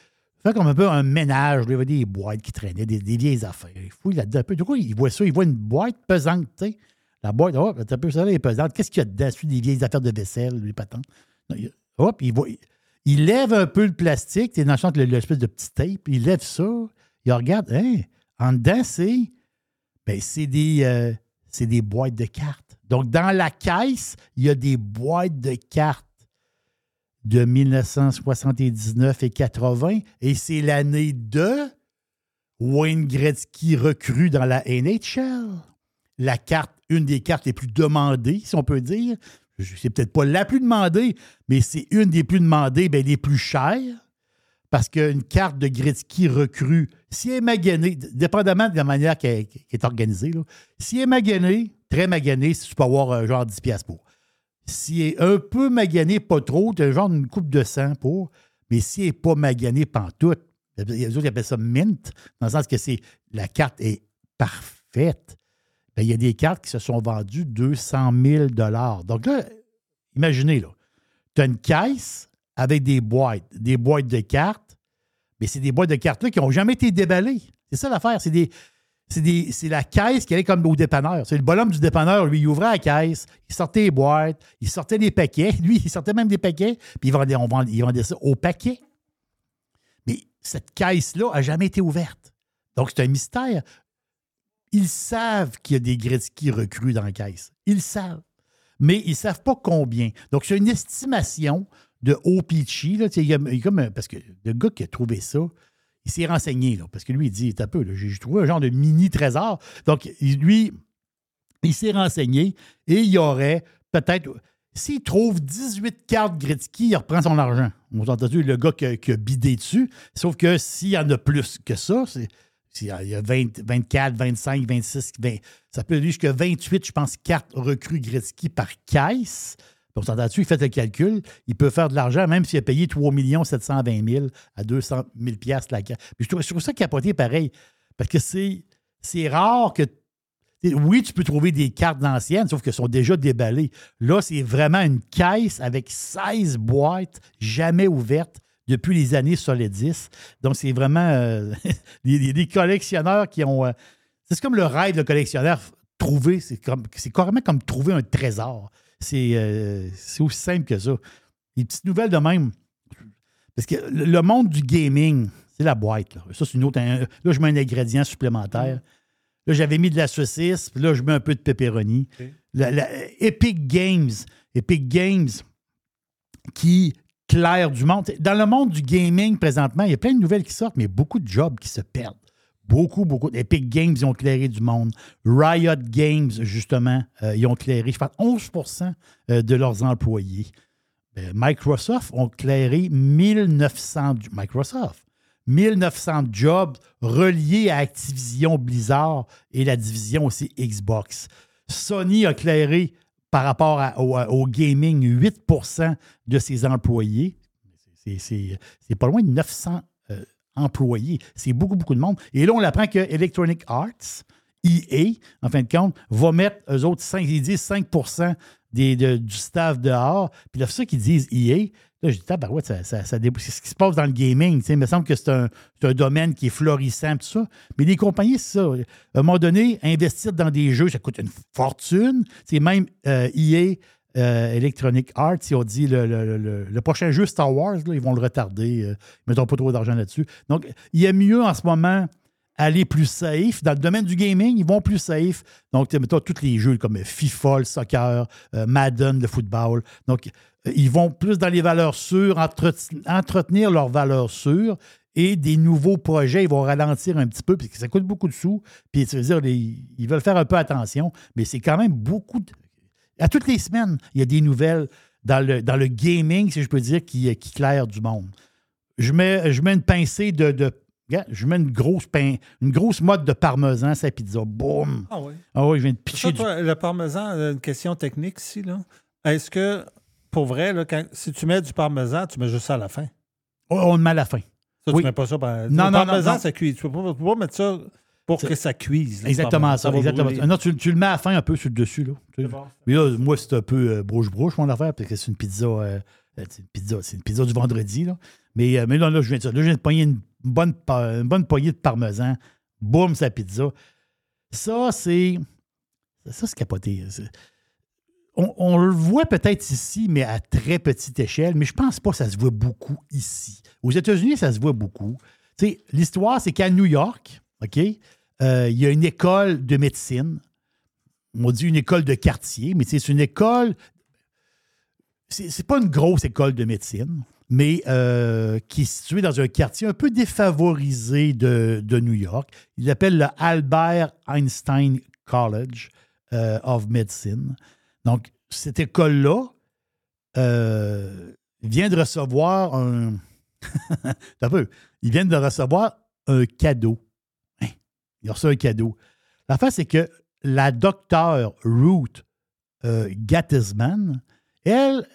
fait comme un peu un ménage. Il y avait des boîtes qui traînaient, des, des vieilles affaires. Il fouille là-dedans un peu. Du coup, il voit ça, il voit une boîte pesante. T'sais. La boîte, hop, oh, un peu ça, elle est pesante. Qu'est-ce qu'il y a dedans? C'est des vieilles affaires de vaisselle, des patentes. Non, il, hop, il, voit, il, il lève un peu le plastique. C'est dans le, l'espèce de petit tape. Il lève ça. Il regarde. Hein, en dedans, c'est, ben, c'est, des, euh, c'est des boîtes de cartes. Donc, dans la caisse, il y a des boîtes de cartes de dix-neuf soixante-dix-neuf et quatre-vingt, et c'est l'année de Wayne Gretzky recrue dans la N H L. La carte, une des cartes les plus demandées, si on peut dire. C'est peut-être pas la plus demandée, mais c'est une des plus demandées, bien, les plus chères, parce qu'une carte de Gretzky recrue, si elle est maganée, dépendamment de la manière qu'elle, qu'elle est organisée, là, si elle est maganée, très maganée, si tu peux avoir euh, genre dix piastres pour. Si elle est un peu maganée, pas trop, tu as genre une coupe de sang pour. Mais si elle n'est pas maganée pantoute, les autres ils appellent ça mint, dans le sens que c'est la carte est parfaite. Bien, il y a des cartes qui se sont vendues deux cent mille. Donc là, imaginez, là, tu as une caisse avec des boîtes, des boîtes de cartes, mais c'est des boîtes de cartes-là qui n'ont jamais été déballées. C'est ça l'affaire. C'est des. C'est, des, c'est la caisse qui allait comme au dépanneur. C'est le bonhomme du dépanneur. Lui, il ouvrait la caisse, il sortait les boîtes, il sortait les paquets. Lui, il sortait même des paquets, puis il vendait, on vendait, il vendait ça au paquet. Mais cette caisse-là n'a jamais été ouverte. Donc, c'est un mystère. Ils savent qu'il y a des Gretzky recrues dans la caisse. Ils savent. Mais ils ne savent pas combien. Donc, c'est une estimation de O-Pee-Chee. Là, il y a, il y a comme un, parce que le gars qui a trouvé ça, il s'est renseigné, là, parce que lui, il dit, t'as peu, là, j'ai trouvé un genre de mini-trésor. Donc, lui, il s'est renseigné et il y aurait peut-être... S'il trouve dix-huit cartes Gretzky, il reprend son argent. On a entendu le gars qui a, qui a bidé dessus. Sauf que s'il y en a plus que ça, c'est, s'il y a vingt, vingt-quatre, vingt-cinq, vingt-six, vingt, ça peut aller jusqu'à vingt-huit, je pense, cartes recrues Gretzky par caisse. On s'entend dessus, il fait le calcul, il peut faire de l'argent, même s'il a payé trois millions sept cent vingt mille à deux cent mille la carte. Je trouve, je trouve ça capoté pareil, parce que c'est, c'est rare que... Oui, tu peux trouver des cartes anciennes, sauf qu'elles sont déjà déballées. Là, c'est vraiment une caisse avec seize boîtes jamais ouvertes depuis les années soixante-dix. Donc, c'est vraiment euh, des, des collectionneurs qui ont... Euh, c'est comme le rêve de collectionneur, trouver, c'est, comme, c'est carrément comme trouver un trésor. C'est, euh, c'est aussi simple que ça. Les petites nouvelles de même. Parce que le monde du gaming, c'est la boîte. Là. Ça, c'est une autre. Un, là, je mets un ingrédient supplémentaire. Là, j'avais mis de la saucisse, puis là, je mets un peu de pepperoni. Okay. La, la, Epic Games. Epic Games qui claire du monde. Dans le monde du gaming, présentement, il y a plein de nouvelles qui sortent, mais beaucoup de jobs qui se perdent. Beaucoup, beaucoup. Epic Games, ils ont clairé du monde. Riot Games, justement, euh, ils ont clairé, je pense, onze pour cent de leurs employés. Euh, Microsoft ont clairé mille neuf cents, Microsoft, mille neuf cents jobs reliés à Activision Blizzard et la division aussi Xbox. Sony a clairé par rapport à, au, au gaming huit pour cent de ses employés. C'est, c'est, c'est pas loin de neuf cents euh, employés. C'est beaucoup, beaucoup de monde. Et là, on apprend que Electronic Arts, E A, en fin de compte, va mettre eux autres cinq, ils disent cinq pour cent des, de, du staff dehors. Puis là, ceux qui disent E A, là, je dis, ah, ben ouais, ça, ça, ça, c'est ce qui se passe dans le gaming. Il me semble que c'est un, c'est un domaine qui est florissant, tout ça. Mais les compagnies, c'est ça. À un moment donné, investir dans des jeux, ça coûte une fortune. T'sais, même euh, E A, Euh, Electronic Arts, ils ont dit le, le, le, le prochain jeu Star Wars, là, ils vont le retarder. Euh, ils ne mettront pas trop d'argent là-dessus. Donc, il y a mieux en ce moment aller plus safe. Dans le domaine du gaming, ils vont plus safe. Donc, mettons tous les jeux comme FIFA, le soccer, euh, Madden, le football. Donc, euh, ils vont plus dans les valeurs sûres, entretenir, entretenir leurs valeurs sûres et des nouveaux projets, ils vont ralentir un petit peu parce que ça coûte beaucoup de sous. Puis, ça veut dire, les, ils veulent faire un peu attention, mais c'est quand même beaucoup de. À toutes les semaines, il y a des nouvelles dans le, dans le gaming, si je peux dire, qui, qui clairent du monde. Je mets, je mets une pincée de... de je mets une grosse pain, une grosse mode de parmesan sur la pizza. Boum! Ah oui? Ah oui, je viens de pitcher ça, du... toi, le parmesan, une question technique ici, là. Est-ce que, pour vrai, là, quand, si tu mets du parmesan, tu mets juste ça à la fin? Oh, on le met à la fin. Ça, oui. Tu mets pas ça... Par... Non, le non, parmesan, non, non. Ça cuit. Tu ne peux pas mettre ça... Pour c'est, que ça cuise. Exactement ça. ça exactement. Non, tu, tu le mets à la fin un peu sur le dessus. Là, c'est bon. Mais là, moi, c'est un peu euh, brouche-brouche, mon affaire, parce que c'est une pizza. Euh, c'est une pizza. C'est une pizza du vendredi. Là. Mais, euh, mais là, là, je viens de ça. Là, je viens de pogner une bonne, une bonne poignée de parmesan. Boum, sa pizza. Ça, c'est. Ça, c'est capoté. C'est... On, on le voit peut-être ici, mais à très petite échelle. Mais je pense pas que ça se voit beaucoup ici. Aux États-Unis, ça se voit beaucoup. Tu sais, l'histoire, c'est qu'à New York. OK? Euh, il y a une école de médecine. On dit une école de quartier, mais c'est une école... C'est, c'est pas une grosse école de médecine, mais euh, qui est située dans un quartier un peu défavorisé de, de New York. Il l'appelle le Albert Einstein College euh, of Medicine. Donc, cette école-là euh, vient de recevoir un... un peu. Ils viennent de recevoir un cadeau. Il a reçu un cadeau. L'affaire, c'est que la docteure Ruth euh, Gattesman, elle,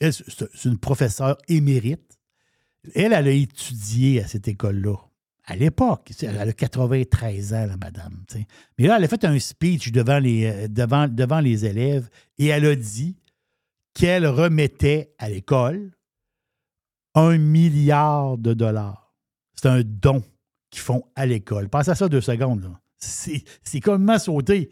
elle, c'est une professeure émérite. Elle, elle a étudié à cette école-là. À l'époque, elle a quatre-vingt-treize ans, la madame. T'sais. Mais là, elle a fait un speech devant les, devant, devant les élèves et elle a dit qu'elle remettait à l'école un milliard de dollars. C'est un don. Qu'ils font à l'école. Pensez à ça deux secondes. Là. C'est, c'est complètement sauté.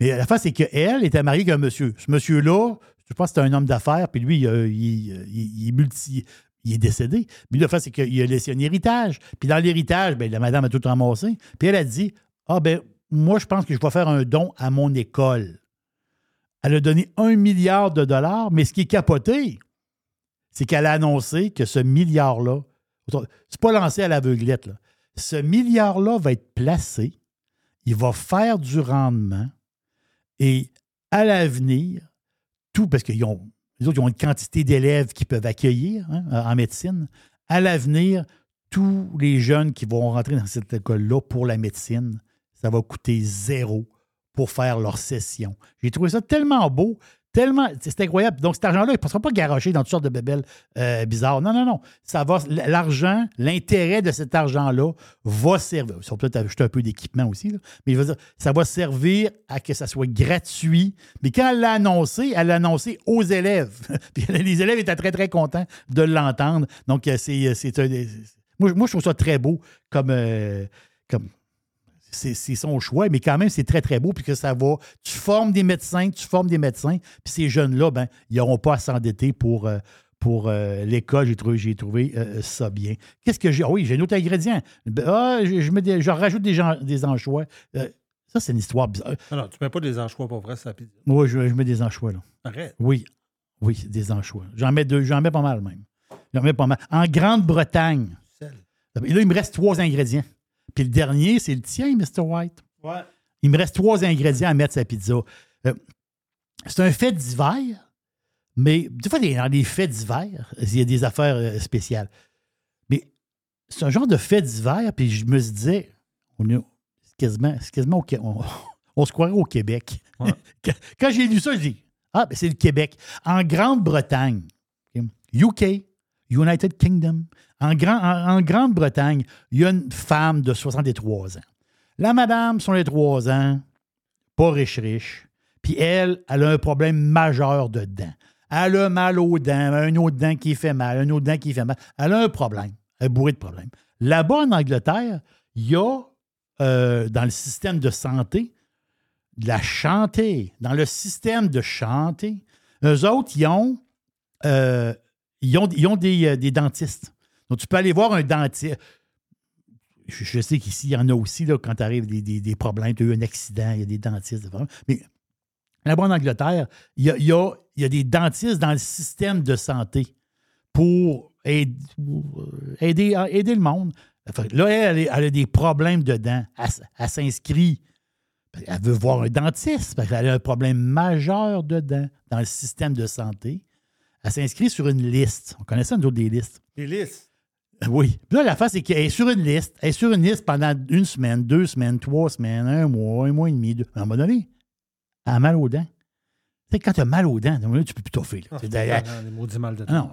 Mais la fin, c'est qu'elle était mariée avec un monsieur. Ce monsieur-là, je pense que c'était un homme d'affaires, puis lui, il, il, il, il, multi, il est décédé. Mais la fin, c'est qu'il a laissé un héritage. Puis dans l'héritage, bien, la madame a tout ramassé. Puis elle a dit, « Ah, ben moi, je pense que je vais faire un don à mon école. » Elle a donné un milliard de dollars, mais ce qui est capoté, c'est qu'elle a annoncé que ce milliard-là, c'est pas lancé à l'aveuglette, là. Ce milliard-là va être placé, il va faire du rendement et à l'avenir, tout, parce qu'ils ont, les autres, ils ont une quantité d'élèves qu'ils peuvent accueillir hein, en médecine, à l'avenir, tous les jeunes qui vont rentrer dans cette école-là pour la médecine, ça va coûter zéro pour faire leur session. J'ai trouvé ça tellement beau, tellement, c'est incroyable. Donc, cet argent-là, il ne passera pas garoché dans toutes sortes de bébelles euh, bizarres. Non, non, non. Ça va, l'argent, l'intérêt de cet argent-là va servir. Ils ont peut-être ajouté un peu d'équipement aussi, là, mais je veux dire, ça va servir à que ça soit gratuit. Mais quand elle l'a annoncé, elle l'a annoncé aux élèves. Puis les élèves étaient très, très contents de l'entendre. Donc, c'est, c'est un. Moi, moi, je trouve ça très beau comme. Euh, comme C'est, c'est son choix, mais quand même, c'est très, très beau, puis que ça va... Tu formes des médecins, tu formes des médecins, puis ces jeunes-là, ben, ils n'auront pas à s'endetter pour, euh, pour euh, l'école. J'ai trouvé, j'ai trouvé euh, ça bien. Qu'est-ce que j'ai... Ah oui, j'ai un autre ingrédient. Ah, je, je, mets des, je rajoute des, gens, des anchois. Euh, ça, c'est une histoire bizarre. Non, non, tu ne mets pas des anchois, pour vrai, ça. Oui, je, je mets des anchois, là. Arrête. Oui, oui, des anchois. J'en mets deux, j'en mets pas mal, même. J'en mets pas mal. En Grande-Bretagne. Et là, il me reste trois ingrédients. Puis le dernier, c'est le tien, mister White. Ouais. Il me reste trois ingrédients à mettre sur la pizza. Euh, c'est un fait divers, mais des fois, dans les faits divers, il y a des affaires euh, spéciales. Mais c'est un genre de fait divers, puis je me disais, on est, c'est quasiment, c'est quasiment au, on, on se croirait au Québec. Ouais. Quand j'ai lu ça, je dis « Ah, ben c'est le Québec. » En Grande-Bretagne, U K, United Kingdom, en, Grand, en, en Grande-Bretagne, il y a une femme de soixante-trois ans. La madame, soixante-trois ans, pas riche-riche, puis elle, elle a un problème majeur de dents. Elle a mal aux dents, un autre dent qui fait mal, un autre dent qui fait mal. Elle a un problème, elle est bourrée de problèmes. Là-bas, en Angleterre, il y a, euh, dans le système de santé, de la santé. Dans le système de santé, eux autres, ils ont, euh, ils ont, ils ont des, euh, des dentistes. Donc, tu peux aller voir un dentiste. Je, je sais qu'ici, il y en a aussi, là, quand tu arrives des, des, des problèmes, tu as eu un accident, il y a des dentistes. Mais là-bas, en Angleterre, il y a, il y a, il y a des dentistes dans le système de santé pour aider, aider, aider le monde. Là, elle, elle a des problèmes de dents. Elle, elle s'inscrit. Elle veut voir un dentiste parce qu'elle a un problème majeur de dents dans le système de santé. Elle s'inscrit sur une liste. On connaît ça, nous autres, des listes. Des listes? Oui. Puis là, la face, c'est qu'elle est sur une liste. Elle est sur une liste pendant une semaine, deux semaines, trois semaines, un mois, un mois et demi, deux. À un moment donné, elle a mal aux dents. Tu sais, quand tu as mal aux dents, tu ne peux plus toffer. Ah, les maudits mal de dents. Non.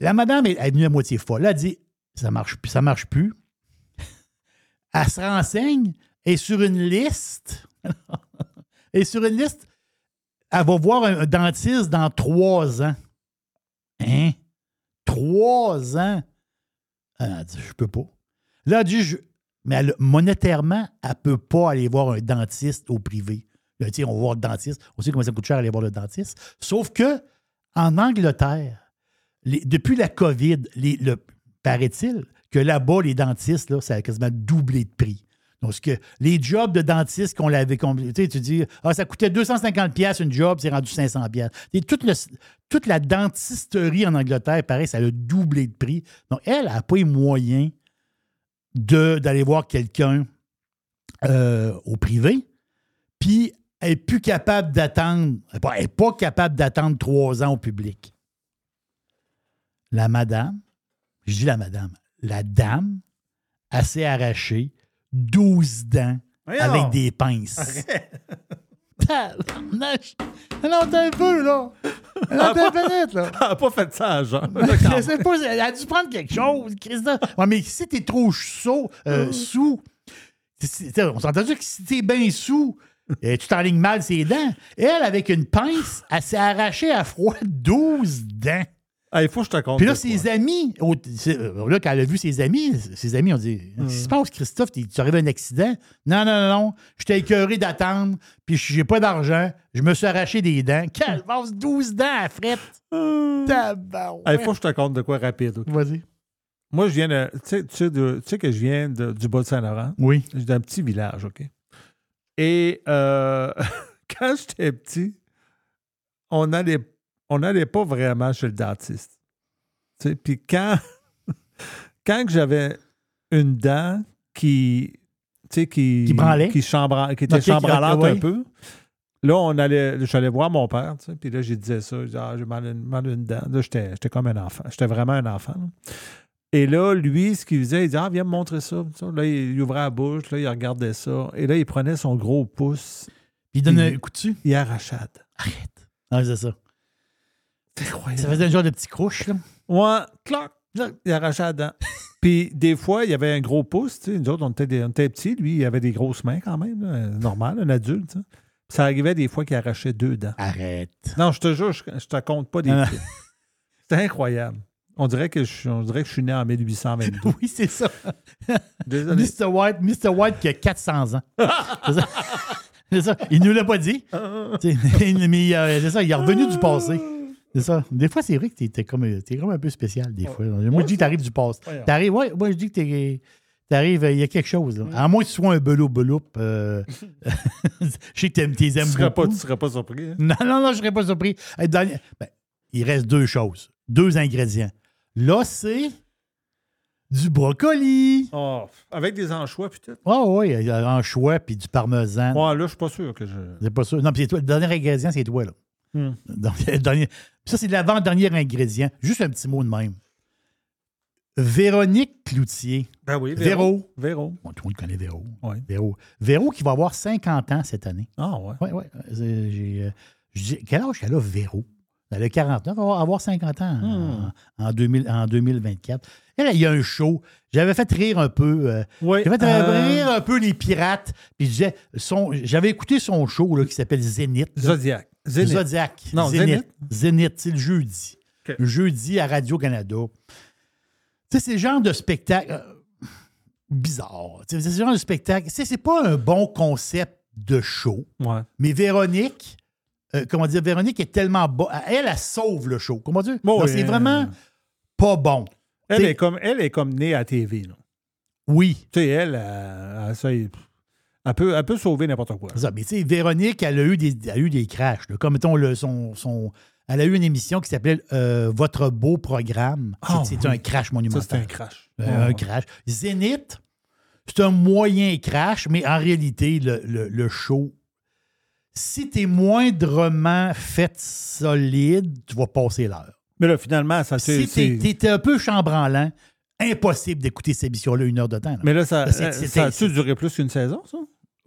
La madame est, elle est venue à moitié folle. Elle dit ça marche plus, ça marche plus. Elle se renseigne et sur une liste. et sur une liste, elle va voir un, un dentiste dans trois ans. Hein? Trois ans? Elle a dit, je peux pas. Là, elle dit, je... mais elle, monétairement, elle peut pas aller voir un dentiste au privé. Là, on va voir le dentiste. On sait combien ça coûte cher aller voir le dentiste. Sauf que, en Angleterre, les, depuis la COVID, les, le, paraît-il que là-bas, les dentistes, là, ça a quasiment doublé de prix. Donc, ce que les jobs de dentiste qu'on l'avait... Qu'on, tu dis, ah, ça coûtait deux cent cinquante dollars une job, c'est rendu cinq cents dollars. Toute, le, toute la dentisterie en Angleterre, pareil, ça a doublé de prix. Donc, elle n'a pas eu moyen de, d'aller voir quelqu'un euh, au privé. Puis, elle n'est plus capable d'attendre... Elle n'est pas capable d'attendre trois ans au public. La madame, je dis la madame, la dame, elle s'est arrachée douze dents avec des pinces. Elle en a un peu, là. Elle en a un peu, là. Elle n'a pas fait ça à Jean. Je sais pas, elle a dû prendre quelque chose, Christophe. Ouais, mais si t'es trop chaud, euh, sous, on s'entend que si t'es bien sous, et tu t'enlignes mal ses dents. Elle, avec une pince, elle s'est arrachée à froid douze dents. Ah, il faut que je te compte. Puis là, ses quoi. amis, au, là, quand elle a vu ses amis, ses amis ont dit mm. « Qu'est-ce qui se passe, Christophe? Tu arrives à un accident? »« Non, non, non, non. J'étais écœuré d'attendre, puis j'ai pas d'argent. Je me suis arraché des dents. » Calvasse, douze dents à frette. Mm. Tabarou. Ah, il faut que je te compte de quoi rapide. Okay? Vas-y. Moi, je viens de... Tu sais, tu sais, de, tu sais que je viens de, du Bas-de-Saint-Laurent? Oui. Je suis d'un petit village, OK? Et euh, quand j'étais petit, on n'allait on n'allait pas vraiment chez le dentiste. Tu sais, puis quand, quand j'avais une dent qui, tu sais, qui, qui, branlait. qui, chambra, qui était okay, chambralante un peu, là, on allait, j'allais voir mon père, tu sais, puis là, je disais ça, je disais, ah, j'ai mal à une dent. Là, j'étais, j'étais comme un enfant. J'étais vraiment un enfant. Là. Et là, lui, ce qu'il faisait, il disait, ah, viens me montrer ça. Là, il ouvrait la bouche, là, il regardait ça. Et là, il prenait son gros pouce. Il donnait un coup dessus? Il arrachait. Arrête. Ah, c'est ça. C'est incroyable. Ça faisait un genre de petit crouche, là. Ouais, clac, il arrachait la dent. Puis des fois, il y avait un gros pouce, tu sais. Nous autres, on était, des, on était petits. Lui, il avait des grosses mains quand même, là. Normal, un adulte, ça. Ça arrivait des fois qu'il arrachait deux dents. Arrête. Non, je te jure, je, je te compte pas des pieds. C'était incroyable. On dirait, que je, on dirait que je suis né en dix-huit cent vingt-deux. Oui, c'est ça. Désolé. mister White, mister White qui a quatre cents ans. C'est ça. C'est ça. Il ne nous l'a pas dit. Mais euh, c'est ça, il est revenu du passé. C'est ça. Des fois, c'est vrai que tu es comme, comme un peu spécial, des fois. Moi, ouais, je dis que tu arrives du passé. T'arrives, ouais, moi, je dis que tu arrives, il y a quelque chose. Là. À moins que tu sois un belou-beloup. Euh... je sais que t'aimes, t'aimes tu aimes beaucoup. Tu ne serais pas surpris. Hein? Non, non, non, je ne serais pas surpris. Dans... Ben, il reste deux choses, deux ingrédients. Là, c'est du brocoli. Oh, avec des anchois, peut-être. Ah oh, oui, anchois puis du parmesan. Ouais, là, je suis pas sûr que je... C'est pas sûr. Non, puis c'est toi. Le dernier ingrédient, c'est toi, là. Hmm. Donc, le dernier... Ça, c'est l'avant-dernier ingrédient. Juste un petit mot de même. Véronique Cloutier. Ben oui, Véro. Véro. Bon, tout le monde connaît Véro. Oui. Véro. Véro qui va avoir cinquante ans cette année. Ah ouais. Oui, oui. J'ai, j'ai, quel âge elle a, Véro? Elle a quarante-neuf, elle va avoir cinquante ans hein, hmm. en, deux mille, en deux mille vingt-quatre. Et là, il y a un show. J'avais fait rire un peu. Euh, oui, j'avais fait euh... rire un peu les pirates. Puis je disais, son, j'avais écouté son show là, qui s'appelle Zénith. Zodiac. Zénith. Zodiac. Non, Zénith. Zénith, Zénith c'est le jeudi. Okay. Le jeudi à Radio-Canada. Tu sais, c'est le genre de spectacle euh, bizarre. T'sais, c'est le genre de spectacle. T'sais, c'est pas un bon concept de show. Ouais. Mais Véronique. Euh, comment dire, Véronique est tellement bonne. Elle, elle sauve le show. Comment dire? Bon, non, c'est euh... vraiment pas bon. Elle est, comme, elle est comme née à T V. Là. Oui. Tu sais, elle, elle, elle, elle, peut, elle peut sauver n'importe quoi. Ça, mais tu sais, Véronique, elle a eu des, elle a eu des crashs. Là. Comme, mettons, le, son, son, elle a eu une émission qui s'appelait euh, « Votre beau programme oh, ». C'est, c'est oui. un crash monumental. Ça, c'est un crash. Euh, oh, un ouais. crash. Zénith, c'est un moyen crash, mais en réalité, le, le, le show... Si t'es moindrement fait solide, tu vas passer l'heure. Mais là, finalement, ça c'est... Si t'es, c'est... t'es un peu chambranlant, impossible d'écouter cette émission-là une heure de temps. Là. Mais là, ça, là, c'est, c'est, ça a-tu duré plus qu'une saison, ça?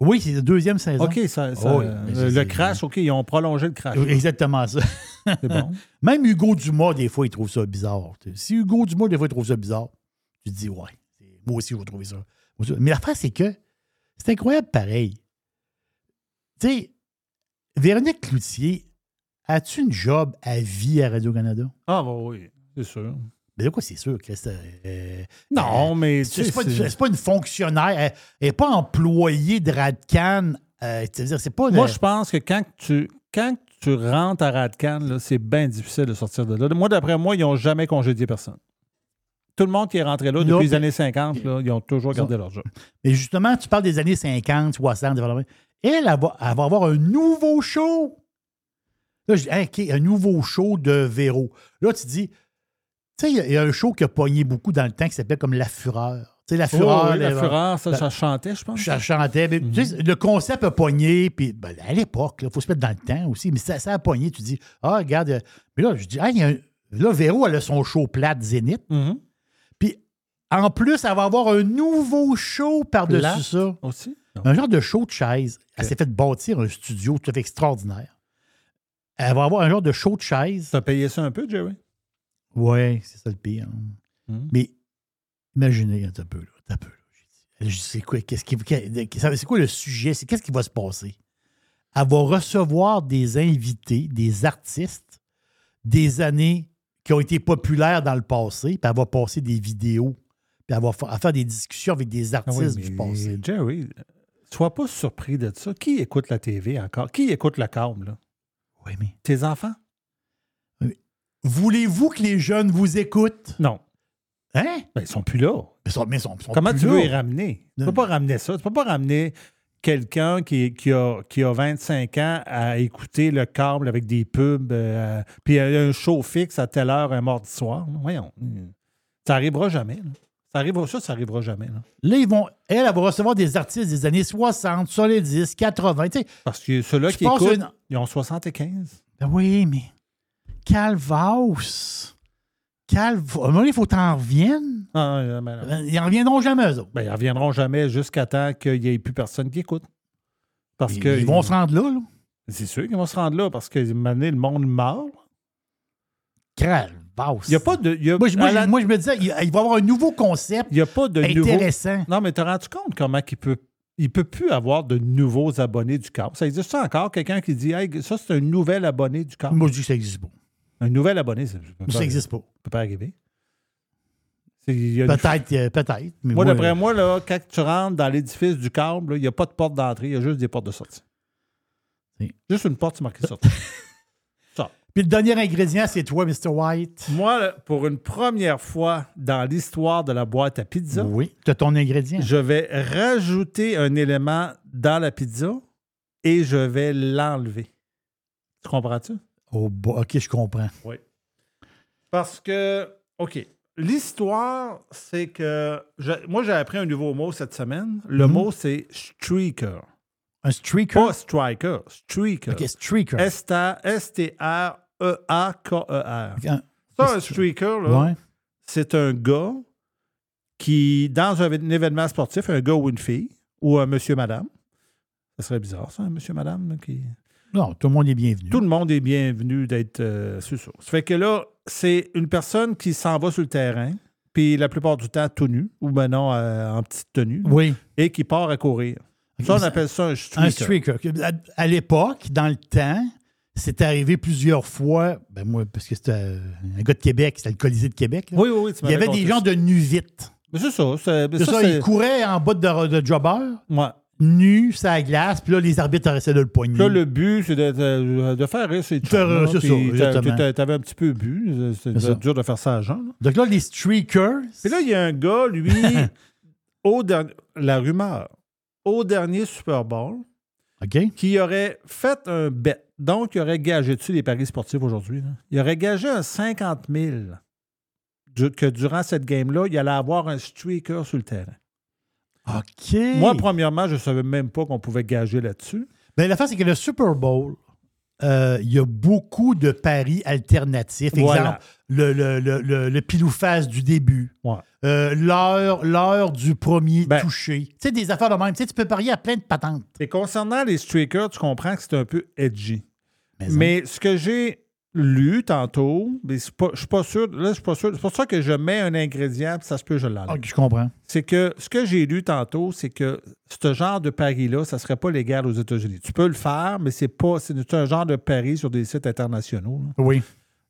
Oui, c'est la deuxième saison. OK, ça, ça, oh, oui. euh, le crash, OK, ils ont prolongé le crash. Exactement ça. C'est bon. Même Hugo Dumas, des fois, il trouve ça bizarre. Si Hugo Dumas, des fois, il trouve ça bizarre, tu te dis, ouais, moi aussi, je vais trouver ça. Mais l'affaire, c'est que c'est incroyable pareil. Tu sais... Véronique Cloutier, as-tu une job à vie à Radio-Canada? Ah, ben oui, c'est sûr. Mais de quoi c'est sûr? Que c'est, euh, non, euh, mais. C'est, c'est, pas, c'est... c'est pas une fonctionnaire. Elle n'est pas employée de Radcan. Euh, c'est pas une... Moi, je pense que quand tu, quand tu rentres à Radcan, là, c'est bien difficile de sortir de là. Moi, d'après moi, ils n'ont jamais congédié personne. Tout le monde qui est rentré là depuis non, les années cinquante, là, ils ont toujours gardé leur job. Mais justement, tu parles des années cinquante, soixante, développement. Elle, elle, va, elle va avoir un nouveau show. Là, je dis, OK, un nouveau show de Véro. Là, tu dis, tu sais, il y, y a un show qui a pogné beaucoup dans le temps qui s'appelait comme La Fureur. Tu sais, La Fureur. Oh, oui, la elle, Fureur, ça, ça, ça chantait, je pense. Ça chantait. Mais, mm-hmm. tu sais, le concept a pogné. Puis, ben, à l'époque, il faut se mettre dans le temps aussi. Mais ça, ça a pogné. Tu dis, ah, regarde. Mais là, je dis, hey, y a un... là, Véro, elle a son show plate Zénith. Mm-hmm. Puis, en plus, elle va avoir un nouveau show par-dessus plate ça. Aussi? Non. Un genre de show de chaise. Elle okay. s'est fait bâtir un studio tout à fait extraordinaire. Elle va avoir un genre de show de chaise. T'as payé ça un peu, Jerry? Oui, c'est ça le pire. Hein. Mm. Mais imaginez un peu, là. Un peu, là. Je dis, c'est quoi, qu'est-ce qui, c'est quoi le sujet? C'est, qu'est-ce qui va se passer? Elle va recevoir des invités, des artistes, des années qui ont été populaires dans le passé, puis elle va passer des vidéos, puis elle va fa- faire des discussions avec des artistes ah oui, du passé. Jerry... Sois pas surpris de ça. Qui écoute la T V encore? Qui écoute le câble, là? Oui, mais... Tes enfants? Oui. Voulez-vous que les jeunes vous écoutent? Non. Hein? Ben, ils sont plus là. Ils sont, mais ils sont, ils sont Comment plus tu là? Veux les ramener? Non. Tu peux pas ramener ça. Tu peux pas ramener quelqu'un qui, qui, a, qui a vingt-cinq ans à écouter le câble avec des pubs, euh, puis un show fixe à telle heure, un mardi soir. Voyons. Ça arrivera jamais, là. Ça arrivera, ça, ça n'arrivera jamais. Là, là ils vont, elle, elle va recevoir des artistes des années soixante, soixante-dix, quatre-vingts. T'sais, parce que ceux-là qui écoutent, une... ils ont soixante-quinze. Ben oui, mais Calvaus. Calvaus. À un moment donné, il faut que tu en reviennes. Ah, non, non, non. Ils n'en reviendront jamais, eux autres. Ben, ils n'en reviendront jamais jusqu'à temps qu'il n'y ait plus personne qui écoute. Parce que, ils vont ils... se rendre là, là. C'est sûr qu'ils vont se rendre là parce que maintenant, le monde meurt. Crève. Il y a pas de, il y a, moi, je, moi, la... moi, je me disais, il va y avoir un nouveau concept il y a pas de intéressant. Nouveau... Non, mais tu as rendu compte comment il peut, il peut plus avoir de nouveaux abonnés du câble. Ça existe ça encore? Quelqu'un qui dit, hey, ça, c'est un nouvel abonné du câble. Moi, je dis que ça n'existe pas. Un nouvel abonné, ça n'existe pas. Ça ne peut pas arriver. C'est, il y a peut-être, une... euh, peut-être. Mais moi, moi, d'après euh... moi, là, quand tu rentres dans l'édifice du câble, il n'y a pas de porte d'entrée, il y a juste des portes de sortie. Oui. Juste une porte, c'est marqué sortie. Puis le dernier ingrédient, c'est toi, mister White. Moi, pour une première fois dans l'histoire de la boîte à pizza... Oui, tu as ton ingrédient. Je vais rajouter un élément dans la pizza et je vais l'enlever. Tu comprends-tu? Oh, OK, je comprends. Oui. Parce que, OK, l'histoire, c'est que... Je, moi, j'ai appris un nouveau mot cette semaine. Le mmh. mot, c'est « streaker ». Un streaker? Pas striker, streaker. OK, streaker. S T R E A K E R. Ça, un streaker, là, ouais. c'est un gars qui, dans un événement sportif, un gars ou une fille, ou un monsieur, madame. Ça serait bizarre, ça, un monsieur, madame, qui... Non, tout le monde est bienvenu. Tout le monde est bienvenu d'être euh, sur ça. Ça fait que là, c'est une personne qui s'en va sur le terrain, puis la plupart du temps, tout nu, ou ben non, euh, en petite tenue. Oui. Et qui part à courir. Okay. Ça, on appelle ça un streaker. Un streaker. À, à l'époque, dans le temps, c'est arrivé plusieurs fois, ben moi, parce que c'était un gars de Québec, c'était le Colisée de Québec. Là. Oui, oui, oui. Tu Il y avait des gens ça. de nu vite. Mais c'est ça. C'est, c'est ça, ça c'est... ils couraient en bas de, de jobbers. Ouais. Nu, ça glace, puis là, les arbitres essaient de le poigner. Là, le but, c'est de, de, de faire rire, c'est de faire c'est ça, t'a, t'avais un petit peu bu, c'est, c'est dur de faire ça à Jean. Là. Donc là, les streakers... Puis là, il y a un gars, lui, au dernier... La rumeur, au dernier Super Bowl, okay. qui aurait fait un bet. Donc, il aurait gagé dessus les paris sportifs aujourd'hui. Là. Il aurait gagé un cinquante mille du, que durant cette game-là, il allait avoir un streaker sur le terrain. OK. Moi, premièrement, je ne savais même pas qu'on pouvait gager là-dessus. Bien, l'affaire, c'est que le Super Bowl, euh, il y a beaucoup de paris alternatifs. Exemple, voilà. le, le, le, le, le pilou-face du début, ouais. euh, l'heure, l'heure du premier ben, touché. Tu sais, des affaires de même. Tu sais, tu peux parier à plein de patentes. Et concernant les streakers, tu comprends que c'est un peu edgy. Mais, Mais ce que j'ai lu tantôt, mais je suis pas sûr, là, je suis pas sûr. C'est pour ça que je mets un ingrédient, puis ça se peut, je l'enlève. Okay, je comprends. C'est que ce que j'ai lu tantôt, c'est que ce genre de pari-là, ça serait pas légal aux États-Unis. Tu peux le faire, mais c'est pas, c'est un genre de pari sur des sites internationaux. Là. Oui.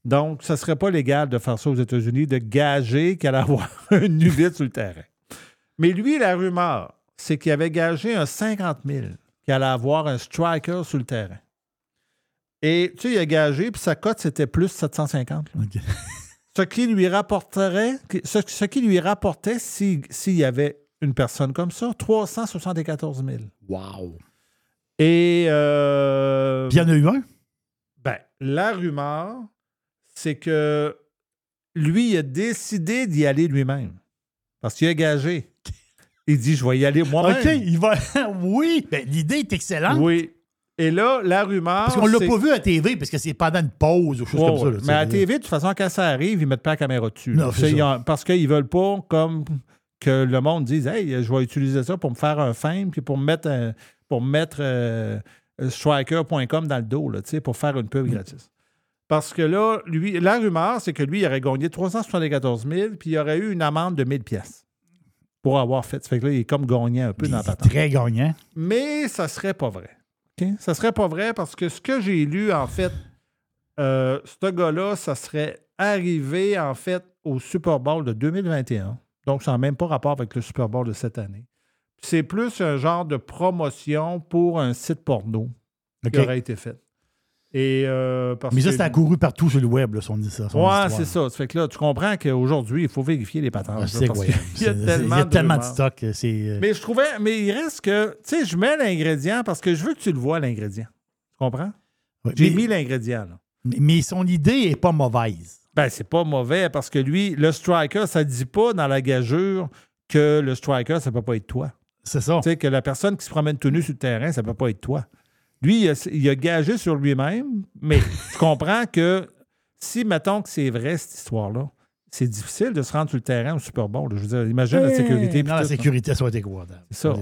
Donc, ça serait pas légal de faire ça aux États-Unis, de gager qu'elle allait avoir une nu vite sur le terrain. Mais lui, la rumeur, c'est qu'il avait gagé un cinquante mille qu'il allait avoir un striker sur le terrain. Et tu sais, il a gagé, puis sa cote, c'était plus sept cent cinquante. Okay. Ce qui lui rapporterait, ce, ce qui lui rapportait s'il si y avait une personne comme ça, trois cent soixante-quatorze mille. Wow! Et... Euh, puis il y en a eu un? Ben, la rumeur, c'est que lui, il a décidé d'y aller lui-même. Parce qu'il a gagé. Il dit, je vais y aller moi-même. OK, il va... oui! Ben, l'idée est excellente. Oui. Et là, la rumeur... Parce qu'on l'a c'est... pas vu à T V, parce que c'est pendant une pause ou chose ouais, comme ça. Là, mais à T V, de toute façon, quand ça arrive, ils mettent pas la caméra dessus. Non, c'est ça. Parce qu'ils veulent pas comme que le monde dise « Hey, je vais utiliser ça pour me faire un fame puis pour me mettre, un, pour mettre euh, striker point com dans le dos, là, pour faire une pub gratis. » Parce que là, lui, la rumeur, c'est que lui, il aurait gagné trois cent soixante-quatorze mille puis il aurait eu une amende de mille piastres pour avoir fait. Ça fait que là, il est comme gagnant un peu dans la patente. Très gagnant. Mais ça serait pas vrai. Okay. Ça serait pas vrai parce que ce que j'ai lu, en fait, euh, ce gars-là, ça serait arrivé, en fait, au Super Bowl de deux mille vingt et un. Donc, ça n'a même pas rapport avec le Super Bowl de cette année. Puis c'est plus un genre de promotion pour un site porno okay. qui aurait été fait. Et, euh, parce Mais ça, que... c'est accouru partout sur le web, là, son, son ouais, histoire. Ouais, c'est ça. Ça fait que là, tu comprends qu'aujourd'hui, il faut vérifier les patentes. Ah, c'est incroyable. Il y a tellement, y a de, tellement de stock. C'est... Mais je trouvais... Mais il reste que... Tu sais, je mets l'ingrédient parce que je veux que tu le vois, l'ingrédient. Tu comprends? Ouais, J'ai mais... mis l'ingrédient, là. Mais, mais son idée n'est pas mauvaise. Ben, c'est pas mauvais parce que lui, le striker, ça ne dit pas dans la gageure que le striker, ça ne peut pas être toi. C'est ça. Tu sais, que la personne qui se promène tout nu sur le terrain, ça ne peut pas être toi. Lui, il a, il a gagé sur lui-même, mais tu comprends que si, mettons que c'est vrai, cette histoire-là, c'est difficile de se rendre sur le terrain au Super Bowl. Je veux dire, imagine hey, la sécurité. Non, la tout, sécurité, ça va être épouvantable. C'est ça.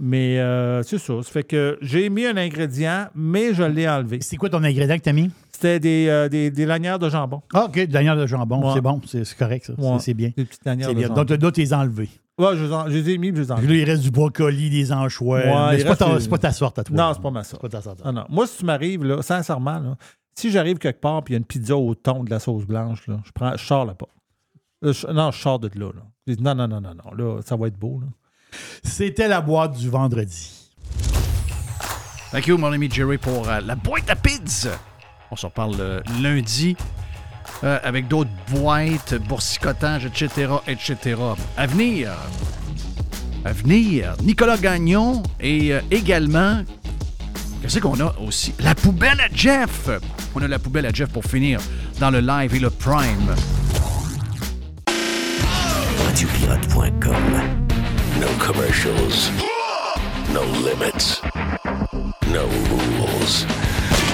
Mais euh, c'est ça. Ça fait que j'ai mis un ingrédient, mais je l'ai enlevé. C'est quoi ton ingrédient que tu as mis? C'était des, euh, des, des lanières de jambon. Ah, OK, des lanières de jambon. Ouais. C'est bon, c'est, c'est correct, ça. Ouais. C'est, c'est bien. Des petites lanières c'est de bien. Jambon. Donc, là, tu les as enlevées. Ouais, je, je les ai mis, je les ai enlevés. Il reste du brocoli, des anchois. Ouais, c'est, pas ta, les... c'est pas ta sorte à toi. Non, c'est pas ma sorte. C'est pas ta sorte. Ah, non. Moi, si tu m'arrives, là, sincèrement, là, si j'arrive quelque part et il y a une pizza au thon de la sauce blanche, là, je, prends, je sors là-bas. Je, non, je sors de là. là. Je dis, non, non, non, non, non. Là, ça va être beau. Là. C'était la boîte du vendredi. Thank you, mon ami Jerry, pour euh, la boîte à pizza. On s'en parle euh, lundi. Euh, avec d'autres boîtes, boursicotages, et cetera, et cetera. À venir, à venir, Nicolas Gagnon et euh, également, qu'est-ce qu'on a aussi? La poubelle à Jeff! On a la poubelle à Jeff pour finir dans le live et le prime. radio pirate point com. No commercials. No limits. No rules.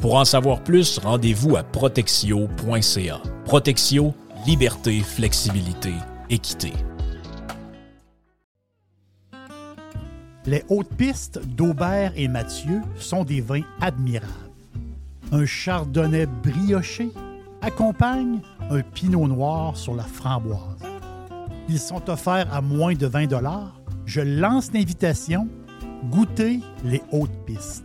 Pour en savoir plus, rendez-vous à protexio point c a. Protexio, liberté, flexibilité, équité. Les hautes pistes d'Aubert et Mathieu sont des vins admirables. Un chardonnay brioché accompagne un pinot noir sur la framboise. Ils sont offerts à moins de vingt dollars. Je lance l'invitation. Goûtez les hautes pistes.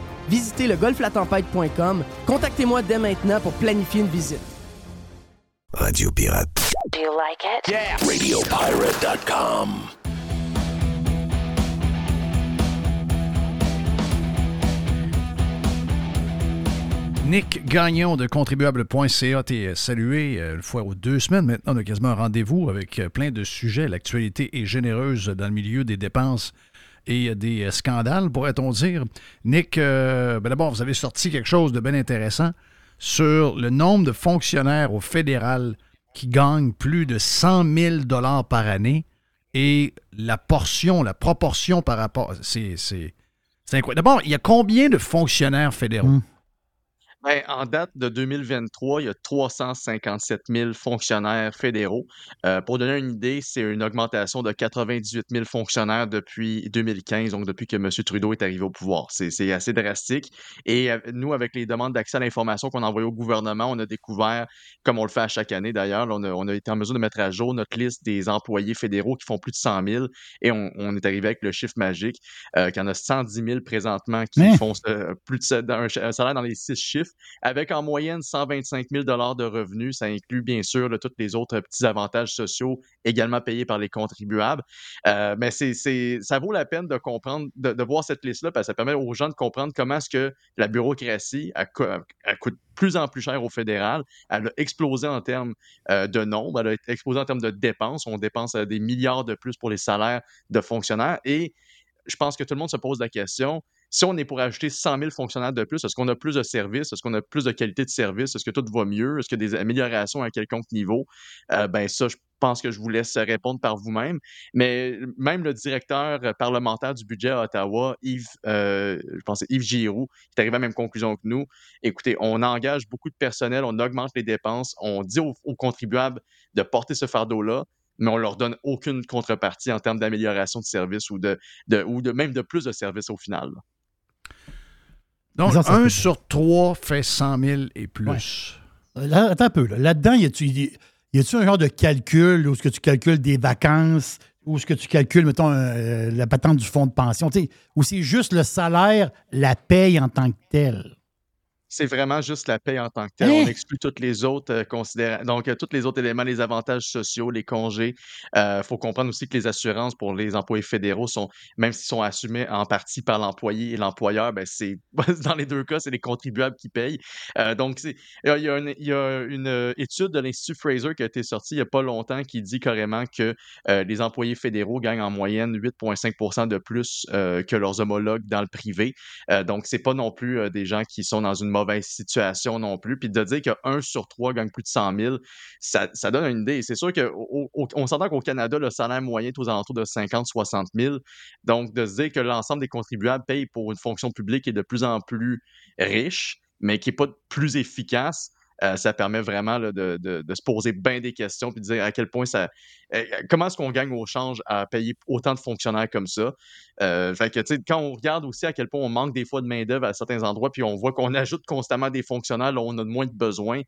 Visitez le golfe la tempête point com. Contactez-moi dès maintenant pour planifier une visite. Radio Pirate. Do you like it? Yeah. radio pirate dot com. Nick Gagnon de contribuable point c a t'est salué une fois ou deux semaines. Maintenant, on a quasiment un rendez-vous avec plein de sujets. L'actualité est généreuse dans le milieu des dépenses et des scandales, pourrait-on dire. Nick, euh, ben d'abord, vous avez sorti quelque chose de bien intéressant sur le nombre de fonctionnaires au fédéral qui gagnent plus de cent mille dollars par année et la portion, la proportion par rapport... C'est, c'est, c'est incroyable. D'abord, il y a combien de fonctionnaires fédéraux? Mmh. Ben, en date de deux mille vingt-trois, il y a trois cent cinquante-sept mille fonctionnaires fédéraux. Euh, pour donner une idée, c'est une augmentation de quatre-vingt-dix-huit mille fonctionnaires depuis deux mille quinze, donc depuis que M. Trudeau est arrivé au pouvoir. C'est, c'est assez drastique. Et euh, nous, avec les demandes d'accès à l'information qu'on a envoyées au gouvernement, on a découvert, comme on le fait à chaque année d'ailleurs, là, on, a, on a été en mesure de mettre à jour notre liste des employés fédéraux qui font plus de cent mille. Et on, on est arrivé avec le chiffre magique euh, qu'il y en a cent dix mille présentement qui Mais... font euh, plus de un, un salaire dans les six chiffres. Avec en moyenne cent vingt-cinq mille dollars de revenus. Ça inclut bien sûr là, tous les autres petits avantages sociaux également payés par les contribuables. Euh, mais c'est, c'est, ça vaut la peine de comprendre, de, de voir cette liste-là parce que ça permet aux gens de comprendre comment est-ce que la bureaucratie elle, elle coûte plus en plus cher au fédéral. Elle a explosé en termes euh, de nombre, elle a explosé en termes de dépenses. On dépense euh, des milliards de plus pour les salaires de fonctionnaires et je pense que tout le monde se pose la question. Si on est pour ajouter cent mille fonctionnaires de plus, est-ce qu'on a plus de services? Est-ce qu'on a plus de qualité de service? Est-ce que tout va mieux? Est-ce qu'il y a des améliorations à quelconque niveau? Euh, ben ça, je pense que je vous laisse répondre par vous-même. Mais même le directeur parlementaire du budget à Ottawa, Yves, euh, je pense que c'est Yves Giroux, qui est arrivé à la même conclusion que nous. Écoutez, on engage beaucoup de personnel, on augmente les dépenses, on dit aux, aux contribuables de porter ce fardeau-là, mais on ne leur donne aucune contrepartie en termes d'amélioration de service ou, de, de, ou de, même de plus de services au final. Donc, un sur trois fait cent mille et plus. Ouais. Là, attends un peu. Là. Là-dedans, y a-tu, y a-tu un genre de calcul où est-ce que tu calcules des vacances, où est-ce que tu calcules, mettons, euh, la patente du fonds de pension, ou c'est juste le salaire, la paye en tant que telle? C'est vraiment juste la paie en tant que telle. On exclut toutes les autres euh, considérations. Donc, euh, tous les autres éléments, les avantages sociaux, les congés. Il euh, faut comprendre aussi que les assurances pour les employés fédéraux sont, même s'ils sont assumés en partie par l'employé et l'employeur, ben c'est dans les deux cas, c'est les contribuables qui payent. Euh, donc, c'est, il y a une, il y a une étude de l'Institut Fraser qui a été sortie il n'y a pas longtemps qui dit carrément que euh, les employés fédéraux gagnent en moyenne huit virgule cinq pour cent de plus euh, que leurs homologues dans le privé. Euh, donc, c'est pas non plus euh, des gens qui sont dans une mode mauvaise situation non plus. Puis de dire qu'un sur trois gagne plus de cent mille, ça, ça donne une idée. C'est sûr qu'on s'entend qu'au Canada, le salaire moyen est aux alentours de cinquante à soixante mille. Donc, de se dire que l'ensemble des contribuables payent pour une fonction publique qui est de plus en plus riche, mais qui n'est pas plus efficace, Euh, ça permet vraiment là, de, de, de se poser bien des questions puis de dire à quel point ça... Euh, comment est-ce qu'on gagne au change à payer autant de fonctionnaires comme ça? Euh, fait que, tu sais, quand on regarde aussi à quel point on manque des fois de main-d'œuvre à certains endroits puis on voit qu'on ajoute constamment des fonctionnaires là où on a moins de besoins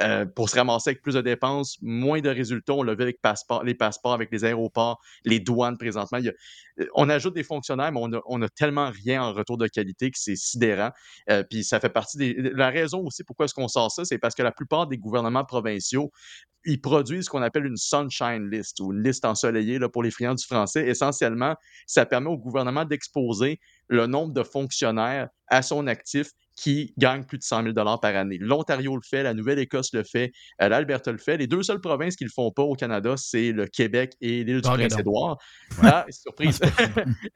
euh, pour se ramasser avec plus de dépenses, moins de résultats. On l'a vu avec passeport, les passeports, avec les aéroports, les douanes présentement. Il y a, on ajoute des fonctionnaires, mais on a, on a tellement rien en retour de qualité que c'est sidérant. Euh, puis ça fait partie des... La raison aussi pourquoi est-ce qu'on sort ça, c'est parce que que la plupart des gouvernements provinciaux, ils produisent ce qu'on appelle une sunshine list ou une liste ensoleillée là, pour les friands du français. Essentiellement, ça permet au gouvernement d'exposer le nombre de fonctionnaires à son actif qui gagnent plus de cent mille dollars par année. L'Ontario le fait, la Nouvelle-Écosse le fait, l'Alberta le fait. Les deux seules provinces qui ne le font pas au Canada, c'est le Québec et l'île du Prince-Édouard. Ouais. Ah, surprise!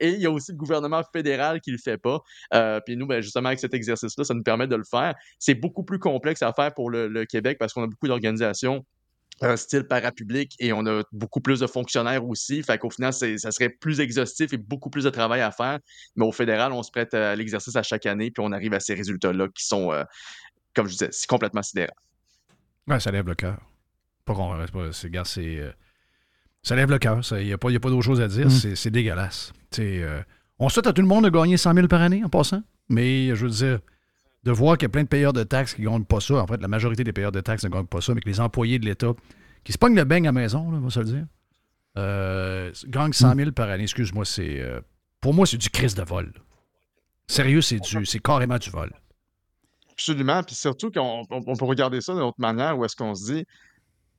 Et il y a aussi le gouvernement fédéral qui ne le fait pas. Euh, puis nous, ben, justement, avec cet exercice-là, ça nous permet de le faire. C'est beaucoup plus complexe à faire pour le, le Québec parce qu'on a beaucoup d'organisations un style parapublic et on a beaucoup plus de fonctionnaires aussi. Fait qu'au final, c'est, ça serait plus exhaustif et beaucoup plus de travail à faire. Mais au fédéral, on se prête à l'exercice à chaque année puis on arrive à ces résultats-là qui sont, euh, comme je disais, complètement sidérants. Ouais, ça lève le cœur. Pas qu'on reste pas, c'est, regarde, c'est, euh, ça lève le cœur. Il n'y a pas, pas d'autre chose à dire. Mmh. C'est, c'est dégueulasse. Euh, on souhaite à tout le monde de gagner cent mille par année en passant, mais je veux dire... de voir qu'il y a plein de payeurs de taxes qui ne gagnent pas ça. En fait, la majorité des payeurs de taxes ne gagnent pas ça, mais que les employés de l'État, qui se pognent le beigne à la maison, là, on va se le dire, euh, gagnent cent mille par année. Excuse-moi, c'est euh, pour moi, c'est du crise de vol. Sérieux, c'est du, c'est carrément du vol. Absolument. Puis surtout qu'on on, on peut regarder ça d'une autre manière où est-ce qu'on se dit...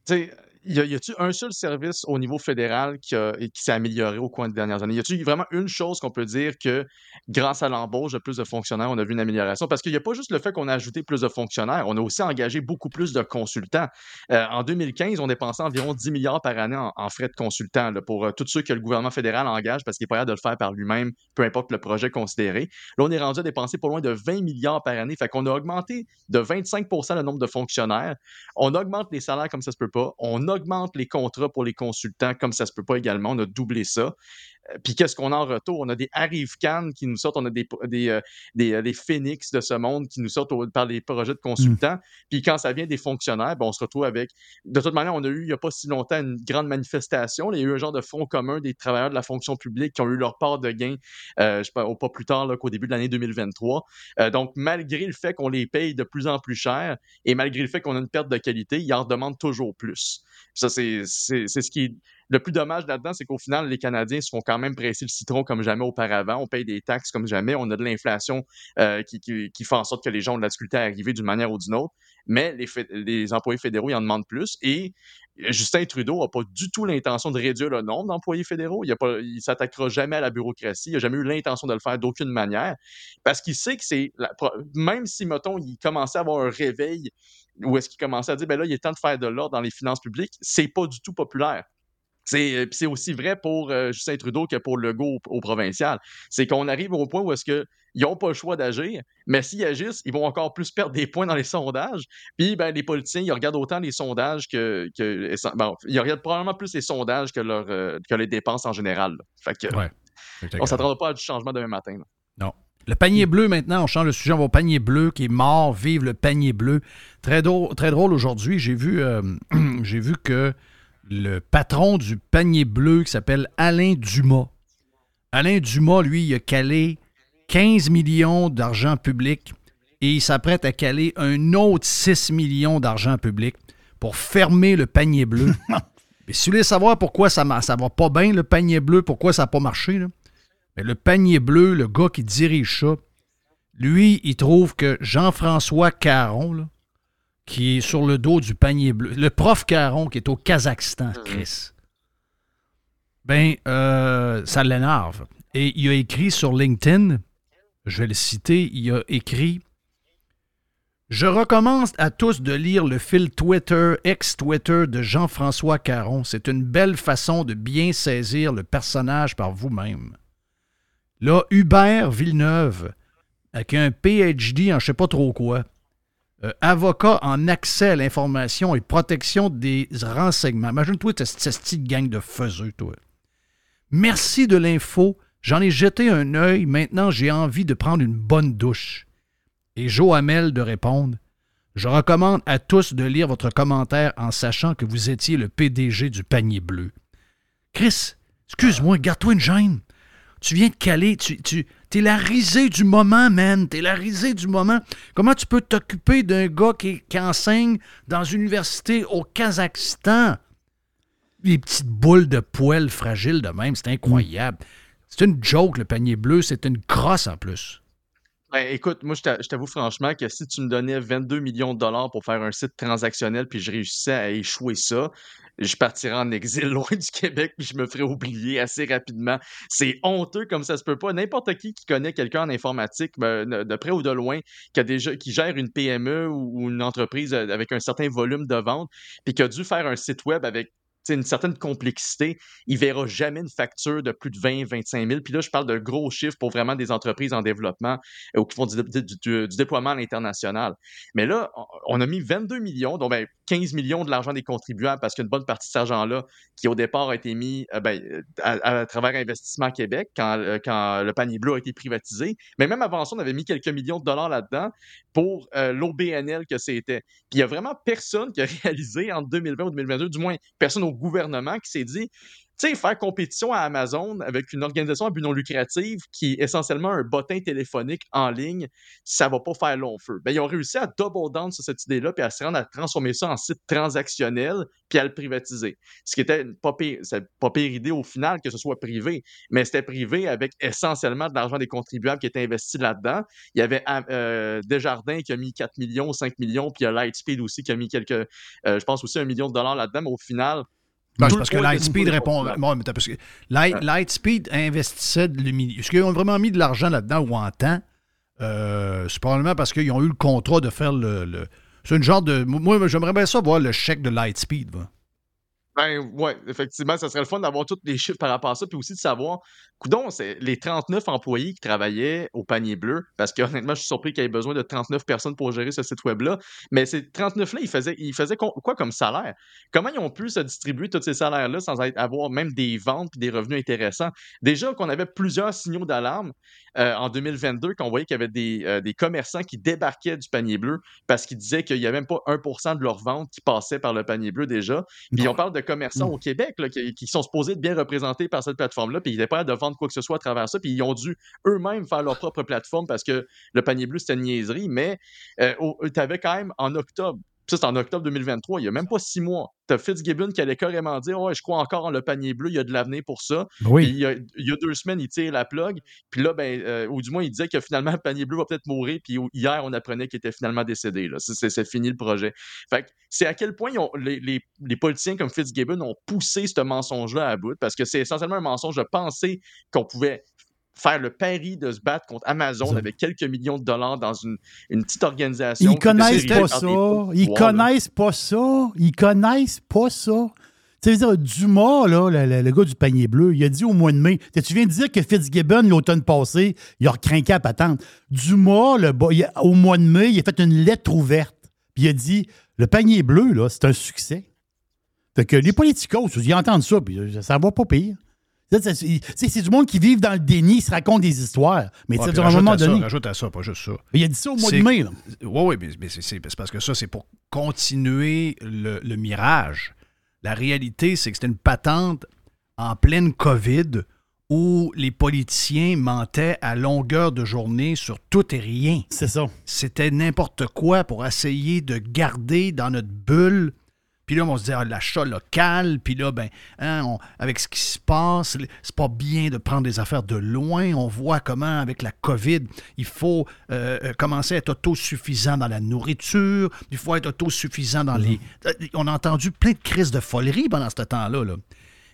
tu sais, Y a, y a-t-il un seul service au niveau fédéral qui, a, qui s'est amélioré au cours des dernières années? Y a-t-il vraiment une chose qu'on peut dire que grâce à l'embauche de plus de fonctionnaires, on a vu une amélioration? Parce qu'il n'y a pas juste le fait qu'on a ajouté plus de fonctionnaires, on a aussi engagé beaucoup plus de consultants. Euh, en deux mille quinze, on dépensait environ dix milliards par année en, en frais de consultants là, pour euh, tous ceux que le gouvernement fédéral engage parce qu'il n'est pas capable de le faire par lui-même, peu importe le projet considéré. Là, on est rendu à dépenser pas loin de vingt milliards par année. Fait qu'on a augmenté de vingt-cinq pour cent le nombre de fonctionnaires. On augmente les salaires comme ça se peut pas. On a augmente les contrats pour les consultants comme ça se peut pas également. On a doublé ça. Puis qu'est-ce qu'on a en retour? On a des arrive-cannes qui nous sortent, on a des, des, euh, des, euh, des phénix de ce monde qui nous sortent au, par les projets de consultants. Mmh. Puis quand ça vient des fonctionnaires, ben on se retrouve avec... De toute manière, on a eu, il n'y a pas si longtemps, une grande manifestation. Il y a eu un genre de front commun des travailleurs de la fonction publique qui ont eu leur part de gain, euh, je sais pas, pas plus tard là, qu'au début de l'année deux mille vingt-trois. Euh, donc, malgré le fait qu'on les paye de plus en plus cher et malgré le fait qu'on a une perte de qualité, ils en demandent toujours plus. Puis ça, c'est, c'est, c'est ce qui est... Le plus dommage là-dedans, c'est qu'au final, les Canadiens se font quand même presser le citron comme jamais auparavant. On paye des taxes comme jamais. On a de l'inflation euh, qui, qui, qui fait en sorte que les gens ont de la difficulté à arriver d'une manière ou d'une autre. Mais les, les employés fédéraux, ils en demandent plus. Et Justin Trudeau n'a pas du tout l'intention de réduire le nombre d'employés fédéraux. Il a pas, il s'attaquera jamais à la bureaucratie. Il n'a jamais eu l'intention de le faire d'aucune manière. Parce qu'il sait que c'est... La, même si, mettons, il commençait à avoir un réveil où est-ce qu'il commençait à dire « ben là, il est temps de faire de l'ordre dans les finances publiques », c'est pas du tout populaire. C'est, c'est aussi vrai pour euh, Justin Trudeau que pour Legault au, au provincial. C'est qu'on arrive au point où est-ce que ils n'ont pas le choix d'agir, mais s'ils agissent, ils vont encore plus perdre des points dans les sondages. Puis, ben, les politiciens, ils regardent autant les sondages que... que bon, ils regardent probablement plus les sondages que, leur, euh, que les dépenses en général. Là. Fait que ouais, on ne s'attendra pas à du changement demain matin. Là. Non. Le panier bleu, maintenant, on change le sujet, on va au panier bleu qui est mort, vive le panier bleu. Très drôle, très drôle aujourd'hui, j'ai vu, euh, j'ai vu que le patron du panier bleu qui s'appelle Alain Dumas. Alain Dumas, lui, il a calé quinze millions d'argent public et il s'apprête à caler un autre six millions d'argent public pour fermer le panier bleu. Mais si vous voulez savoir pourquoi ça ne va pas bien, le panier bleu, pourquoi ça n'a pas marché, là, mais le panier bleu, le gars qui dirige ça, lui, il trouve que Jean-François Caron, là, qui est sur le dos du panier bleu. Le prof Caron qui est au Kazakhstan, Chris. Ben, euh, ça l'énerve. Et il a écrit sur LinkedIn, je vais le citer, il a écrit « Je recommande à tous de lire le fil Twitter, ex-Twitter de Jean-François Caron. C'est une belle façon de bien saisir le personnage par vous-même. » Là, Hubert Villeneuve, avec un P H D en je sais pas trop quoi, euh, avocat en accès à l'information et protection des renseignements. Imagine-toi cette petite gang de faiseux, toi. Merci de l'info. J'en ai jeté un œil. Maintenant, j'ai envie de prendre une bonne douche. Et Joamel de répondre. Je recommande à tous de lire votre commentaire en sachant que vous étiez le P D G du panier bleu. Chris, excuse-moi, garde-toi une gêne. Tu viens de caler, tu, tu, t'es la risée du moment, man. T'es la risée du moment. Comment tu peux t'occuper d'un gars qui, qui enseigne dans une université au Kazakhstan? Les petites boules de poêle fragiles de même, c'est incroyable. C'est une joke, le panier bleu, c'est une crosse en plus. Ben, écoute, moi, je t'avoue franchement que si tu me donnais vingt-deux millions de dollars pour faire un site transactionnel puis je réussissais à échouer ça, je partirais en exil loin du Québec puis je me ferais oublier assez rapidement. C'est honteux comme ça se peut pas. N'importe qui qui connaît quelqu'un en informatique, ben, de près ou de loin, qui, a déjà, qui gère une P M E ou une entreprise avec un certain volume de vente puis qui a dû faire un site web avec une certaine complexité, il ne verra jamais une facture de plus de vingt à vingt-cinq mille. Puis là, je parle de gros chiffres pour vraiment des entreprises en développement euh, ou qui font du, du, du, du déploiement à l'international. Mais là, on a mis vingt-deux millions, donc ben, quinze millions de l'argent des contribuables parce qu'une bonne partie de cet argent-là qui, au départ, a été mis euh, ben, à, à travers Investissement Québec quand, euh, quand le panier bleu a été privatisé. Mais même avant ça, on avait mis quelques millions de dollars là-dedans pour euh, l'O B N L que c'était. Puis il n'y a vraiment personne qui a réalisé entre deux mille vingt ou deux mille vingt-deux, du moins personne au gouvernement qui s'est dit, tu sais, faire compétition à Amazon avec une organisation à but non lucratif qui est essentiellement un bottin téléphonique en ligne, ça va pas faire long feu. Bien, ils ont réussi à double down sur cette idée-là puis à se rendre à transformer ça en site transactionnel puis à le privatiser. Ce qui était une pas pire, c'est pas pire idée au final que ce soit privé, mais c'était privé avec essentiellement de l'argent des contribuables qui était investi là-dedans. Il y avait euh, Desjardins qui a mis quatre millions, cinq millions, puis il y a Lightspeed aussi qui a mis quelques, euh, je pense aussi un million de dollars là-dedans, mais au final... Non, c'est parce que Lightspeed répond. Bon, mais parce que Light, Lightspeed investissait de l'humiliation. Est-ce qu'ils ont vraiment mis de l'argent là-dedans ou en temps? Euh, c'est probablement parce qu'ils ont eu le contrat de faire le. le... C'est une genre de. Moi, j'aimerais bien ça voir le chèque de Lightspeed. Va. Ben oui, effectivement, ça serait le fun d'avoir tous les chiffres par rapport à ça, puis aussi de savoir, coudon, c'est les trente-neuf employés qui travaillaient au panier bleu, parce que honnêtement, je suis surpris qu'il y ait besoin de trente-neuf personnes pour gérer ce site web-là, mais ces trente-neuf-là, ils faisaient, ils faisaient quoi comme salaire? Comment ils ont pu se distribuer tous ces salaires-là sans avoir même des ventes et des revenus intéressants? Déjà qu'on avait plusieurs signaux d'alarme euh, en deux mille vingt-deux, qu'on voyait qu'il y avait des, euh, des commerçants qui débarquaient du panier bleu parce qu'ils disaient qu'il n'y avait même pas un pour cent de leurs ventes qui passaient par le panier bleu déjà, puis on parle de commerçants au Québec là, qui, qui sont supposés être bien représentés par cette plateforme-là, puis ils n'étaient pas à de vendre quoi que ce soit à travers ça, puis ils ont dû eux-mêmes faire leur propre plateforme parce que le panier bleu, c'était une niaiserie, mais euh, tu avais quand même en octobre, ça c'est en octobre deux mille vingt-trois, il n'y a même pas six mois, tu as Fitzgibbon qui allait carrément dire « Ouais, je crois encore en le panier bleu, il y a de l'avenir pour ça. Oui. » il, il y a deux semaines, il tire la plug, puis là, ben, euh, ou du moins, il disait que finalement, le panier bleu va peut-être mourir, puis hier, on apprenait qu'il était finalement décédé. Là. C'est, c'est, c'est fini le projet. Fait que c'est à quel point ils ont, les, les, les politiciens comme Fitzgibbon ont poussé ce mensonge-là à bout, parce que c'est essentiellement un mensonge de penser qu'on pouvait faire le pari de se battre contre Amazon ça. Avec quelques millions de dollars dans une, une petite organisation. Ils connaissent pas ça. Ils connaissent pas ça. Ils connaissent pas ça. Tu sais, Dumas, là, le, le gars du panier bleu, il a dit au mois de mai, tu viens de dire que Fitzgibbon, l'automne passé, il a recrinqué à patente. Dumas, le, il a, au mois de mai, il a fait une lettre ouverte. Puis il a dit, le panier bleu, là, c'est un succès. Fait que les politicos, ils entendent ça, puis ça va pas pire. C'est, c'est, c'est, c'est du monde qui vit dans le déni, ils se racontent des histoires. Mais ouais, tu sais, à un moment donné. Ça, rajoute à ça, pas juste ça. Il y a dit ça au mois c'est, de mai. Oui, oui, mais, mais c'est, c'est parce que ça, c'est pour continuer le, le mirage. La réalité, c'est que c'était une patente en pleine COVID où les politiciens mentaient à longueur de journée sur tout et rien. C'est ça. C'était n'importe quoi pour essayer de garder dans notre bulle. Puis là, on se disait, ah, l'achat local, puis là, ben, hein, on, avec ce qui se passe, c'est pas bien de prendre des affaires de loin. On voit comment, avec la COVID, il faut euh, commencer à être autosuffisant dans la nourriture, il faut être autosuffisant dans les... On a entendu plein de crises de folerie pendant ce temps-là, là.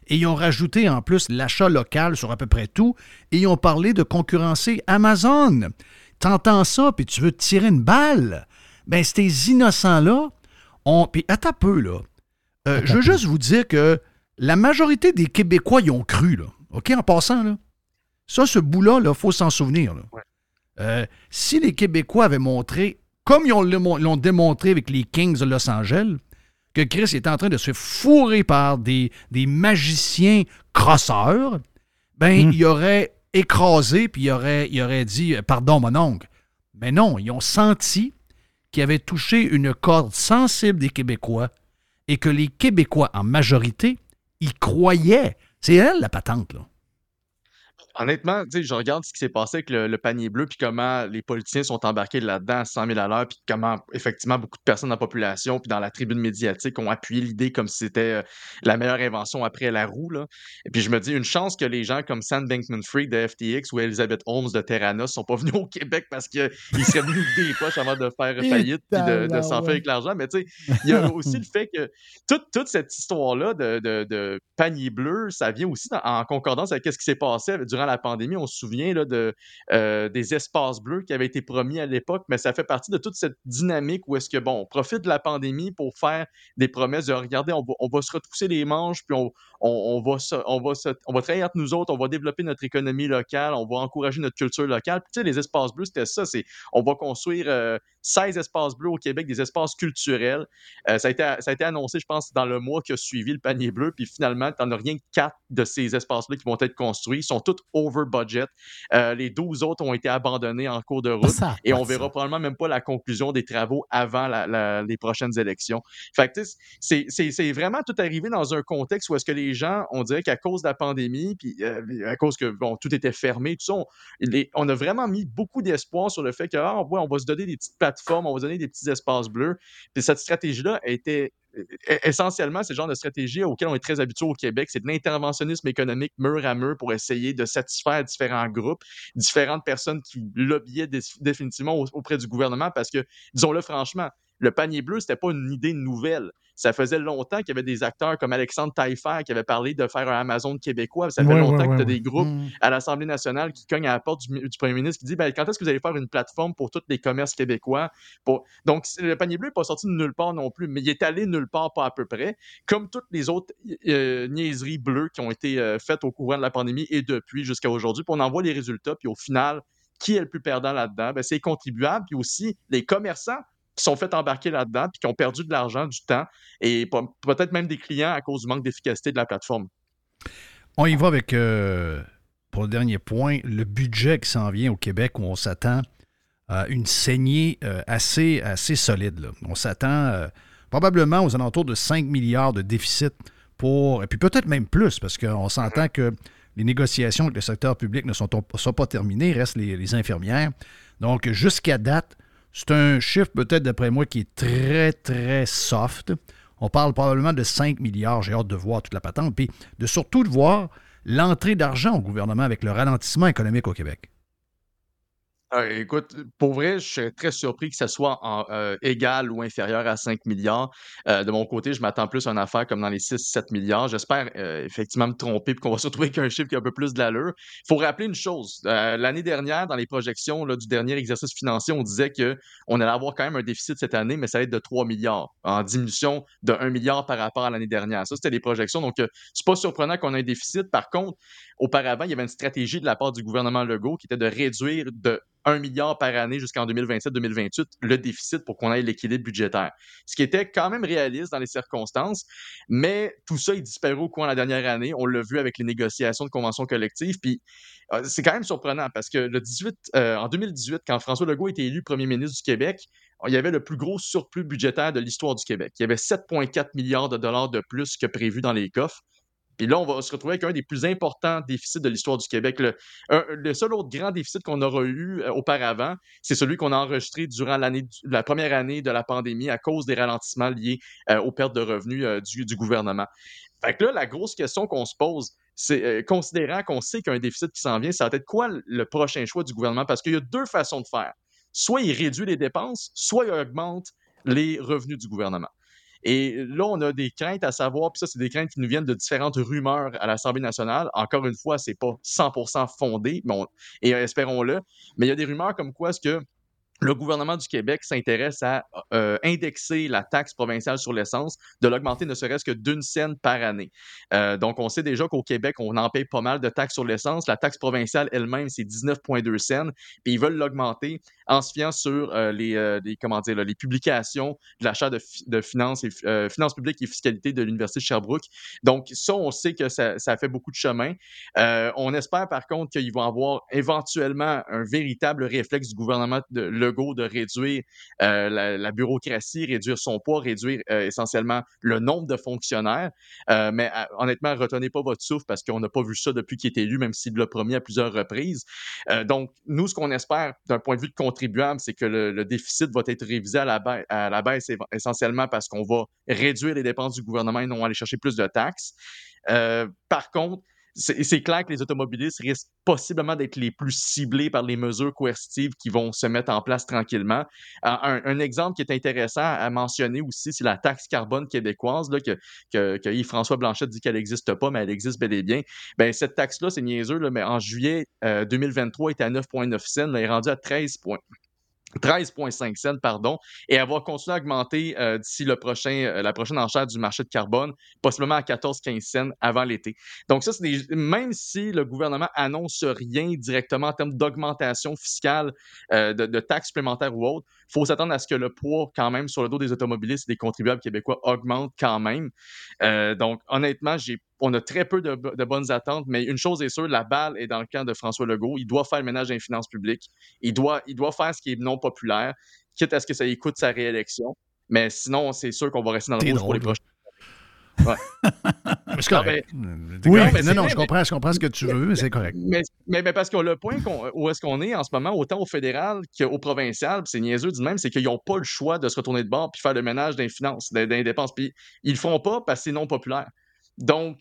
Et ils ont rajouté, en plus, l'achat local sur à peu près tout, et ils ont parlé de concurrencer Amazon. T'entends ça, puis tu veux te tirer une balle? Ben, ces innocents-là, On, puis attends un peu, là. Euh, attends je veux peu. juste vous dire que la majorité des Québécois y ont cru, là. OK, en passant, là. Ça, ce bout-là, il faut s'en souvenir, là. Ouais. Euh, si les Québécois avaient montré comme ils ont, l'ont démontré avec les Kings de Los Angeles, que Chris est en train de se fourrer par des, des magiciens crosseurs, ben mmh. il aurait écrasé puis il aurait, il aurait dit « Pardon, mon oncle ». Mais non, ils ont senti qu'il avait touché une corde sensible des Québécois et que les Québécois, en majorité, y croyaient. C'est elle, la patente, là. Honnêtement, je regarde ce qui s'est passé avec le, le panier bleu puis comment les politiciens sont embarqués là-dedans à cent mille à l'heure puis comment, effectivement, beaucoup de personnes dans la population puis dans la tribune médiatique ont appuyé l'idée comme si c'était euh, la meilleure invention après la roue, là. Et puis je me dis, une chance que les gens comme Sam Bankman-Fried de F T X ou Elizabeth Holmes de Terranos ne sont pas venus au Québec parce qu'ils seraient venus des poches avant de faire faillite puis de, de s'en ouais. faire avec l'argent. Mais tu sais, il y a aussi le fait que toute, toute cette histoire-là de, de, de panier bleu, ça vient aussi dans, en concordance avec ce qui s'est passé durant la pandémie. On se souvient là, de, euh, des espaces bleus qui avaient été promis à l'époque, mais ça fait partie de toute cette dynamique où est-ce que, bon, on profite de la pandémie pour faire des promesses de, regardez, on va, on va se retrousser les manches, puis on, on, on, va se, on, va se, on va travailler entre nous autres, on va développer notre économie locale, on va encourager notre culture locale. Puis, tu sais, les espaces bleus, c'était ça, c'est, on va construire euh, seize espaces bleus au Québec, des espaces culturels. Euh, ça, a été, ça a été annoncé, je pense, dans le mois qui a suivi le panier bleu, puis finalement, tu n'en as rien que quatre de ces espaces bleus qui vont être construits. Ils sont tous over budget. Euh, les douze autres ont été abandonnés en cours de route ça, et on verra ça. Probablement même pas la conclusion des travaux avant la, la, les prochaines élections. Fait que, c'est, c'est, c'est vraiment tout arrivé dans un contexte où est-ce que les gens, on dirait qu'à cause de la pandémie, puis euh, à cause que bon, tout était fermé, tout ça, on, les, on a vraiment mis beaucoup d'espoir sur le fait que ah, ouais, on va se donner des petites plateformes, on va se donner des petits espaces bleus. Puis cette stratégie-là était essentiellement, c'est le genre de stratégie auquel on est très habitué au Québec, c'est de l'interventionnisme économique mur à mur pour essayer de satisfaire différents groupes, différentes personnes qui lobbyaient dé- définitivement auprès du gouvernement parce que, disons-le franchement, le panier bleu, c'était pas une idée nouvelle. Ça faisait longtemps qu'il y avait des acteurs comme Alexandre Taillefer qui avait parlé de faire un Amazon québécois. Ça fait ouais, longtemps ouais, ouais, que tu as ouais. des groupes mmh. à l'Assemblée nationale qui cognent à la porte du, du premier ministre qui dit ben, « Quand est-ce que vous allez faire une plateforme pour tous les commerces québécois? » pour... Donc, le panier bleu n'est pas sorti de nulle part non plus, mais il est allé nulle part, pas à peu près, comme toutes les autres euh, niaiseries bleues qui ont été euh, faites au courant de la pandémie et depuis jusqu'à aujourd'hui. Puis on en voit les résultats, puis au final, qui est le plus perdant là-dedans? Ben, c'est les contribuables, puis aussi les commerçants qui sont fait embarquer là-dedans puis qui ont perdu de l'argent, du temps et peut-être même des clients à cause du manque d'efficacité de la plateforme. On y va avec, euh, pour le dernier point, le budget qui s'en vient au Québec où on s'attend à une saignée euh, assez, assez solide. Là. On s'attend euh, probablement aux alentours de cinq milliards de déficit pour, et puis peut-être même plus parce qu'on s'entend que les négociations avec le secteur public ne sont, sont pas terminées, restent les, les infirmières. Donc jusqu'à date, c'est un chiffre, peut-être, d'après moi, qui est très, très soft. On parle probablement de cinq milliards. J'ai hâte de voir toute la patente. Puis de surtout de voir l'entrée d'argent au gouvernement avec le ralentissement économique au Québec. Euh, écoute, pour vrai, je suis très surpris que ça soit en, euh, égal ou inférieur à cinq milliards. Euh, de mon côté, je m'attends plus à une affaire comme dans les six à sept milliards. J'espère euh, effectivement me tromper et qu'on va se retrouver avec un chiffre qui a un peu plus de l'allure. Il faut rappeler une chose. Euh, l'année dernière, dans les projections là, du dernier exercice financier, on disait qu'on allait avoir quand même un déficit cette année, mais ça allait être de trois milliards, en diminution de un milliard par rapport à l'année dernière. Ça, c'était les projections. Donc, euh, c'est pas surprenant qu'on ait un déficit. Par contre, auparavant, il y avait une stratégie de la part du gouvernement Legault qui était de réduire de un milliard par année jusqu'en deux mille vingt-sept deux mille vingt-huit, le déficit pour qu'on ait l'équilibre budgétaire. Ce qui était quand même réaliste dans les circonstances, mais tout ça, il disparaît au cours de la dernière année. On l'a vu avec les négociations de conventions collectives. Puis euh, c'est quand même surprenant parce que le dix-huit, euh, en deux mille dix-huit, quand François Legault était élu premier ministre du Québec, il y avait le plus gros surplus budgétaire de l'histoire du Québec. Il y avait sept virgule quatre milliards de dollars de plus que prévu dans les coffres. Et là, on va se retrouver avec un des plus importants déficits de l'histoire du Québec. Le, un, le seul autre grand déficit qu'on aura eu euh, auparavant, c'est celui qu'on a enregistré durant l'année, la première année de la pandémie à cause des ralentissements liés euh, aux pertes de revenus euh, du, du gouvernement. Fait que là, la grosse question qu'on se pose, c'est euh, considérant qu'on sait qu'il y a un déficit qui s'en vient, ça va être quoi le prochain choix du gouvernement? Parce qu'il y a deux façons de faire. Soit il réduit les dépenses, soit il augmente les revenus du gouvernement. Et là, on a des craintes à savoir, puis ça, c'est des craintes qui nous viennent de différentes rumeurs à l'Assemblée nationale. Encore une fois, c'est pas cent pour cent fondé, mais on, et espérons-le. Mais il y a des rumeurs comme quoi est-ce que le gouvernement du Québec s'intéresse à euh, indexer la taxe provinciale sur l'essence, de l'augmenter ne serait-ce que d'une cent par année. Euh, donc, on sait déjà qu'au Québec, on en paye pas mal de taxes sur l'essence. La taxe provinciale elle-même, c'est dix-neuf virgule deux cents. Puis ils veulent l'augmenter en se fiant sur euh, les, euh, les, comment dire, là, les publications de l'achat de, fi- de finances, et, euh, finances publiques et fiscalité de l'Université de Sherbrooke. Donc, ça, on sait que ça, ça fait beaucoup de chemin. Euh, on espère, par contre, qu'ils vont avoir éventuellement un véritable réflexe du gouvernement de, le de réduire euh, la, la bureaucratie, réduire son poids, réduire euh, essentiellement le nombre de fonctionnaires. Euh, mais à, honnêtement, retenez pas votre souffle parce qu'on n'a pas vu ça depuis qu'il est élu, même s'il l'a promis à plusieurs reprises. Euh, donc, nous, ce qu'on espère d'un point de vue de contribuable, c'est que le, le déficit va être révisé à la, ba- à la baisse essentiellement parce qu'on va réduire les dépenses du gouvernement et non aller chercher plus de taxes. Euh, par contre, C'est, c'est clair que les automobilistes risquent possiblement d'être les plus ciblés par les mesures coercitives qui vont se mettre en place tranquillement. Un, un exemple qui est intéressant à mentionner aussi, c'est la taxe carbone québécoise, là, que, que, que Yves-François Blanchet dit qu'elle n'existe pas, mais elle existe bel et bien. Bien, cette taxe-là, c'est niaiseux, là, mais en juillet euh, deux mille vingt-trois, elle était à neuf virgule neuf cents, là, elle est rendue à treize virgule cinq cents. treize virgule cinq cents, pardon, et avoir continué à augmenter euh, d'ici le prochain, euh, la prochaine enchère du marché de carbone, possiblement à quatorze à quinze cents avant l'été. Donc ça, c'est des, même si le gouvernement annonce rien directement en termes d'augmentation fiscale, euh, de, de taxes supplémentaires ou autres, il faut s'attendre à ce que le poids quand même sur le dos des automobilistes et des contribuables québécois augmente quand même. Euh, donc honnêtement, j'ai On a très peu de, de bonnes attentes, mais une chose est sûre, la balle est dans le camp de François Legault. Il doit faire le ménage dans les finances publiques. Il doit, il doit faire ce qui est non populaire, quitte à ce que ça écoute sa réélection. Mais sinon, c'est sûr qu'on va rester dans le T'es rouge drôle, pour les prochaines. Ouais. C'est correct. Non, mais... Oui, non, mais non, non, je comprends, je comprends ce que tu veux, mais c'est correct. Mais, mais, mais parce que le point qu'on, où est-ce qu'on est en ce moment, autant au fédéral qu'au provincial, c'est niaiseux du même, c'est qu'ils n'ont pas le choix de se retourner de bord puis faire le ménage dans les finances, dans les dépenses. Puis ils le feront pas parce que c'est non populaire. Donc,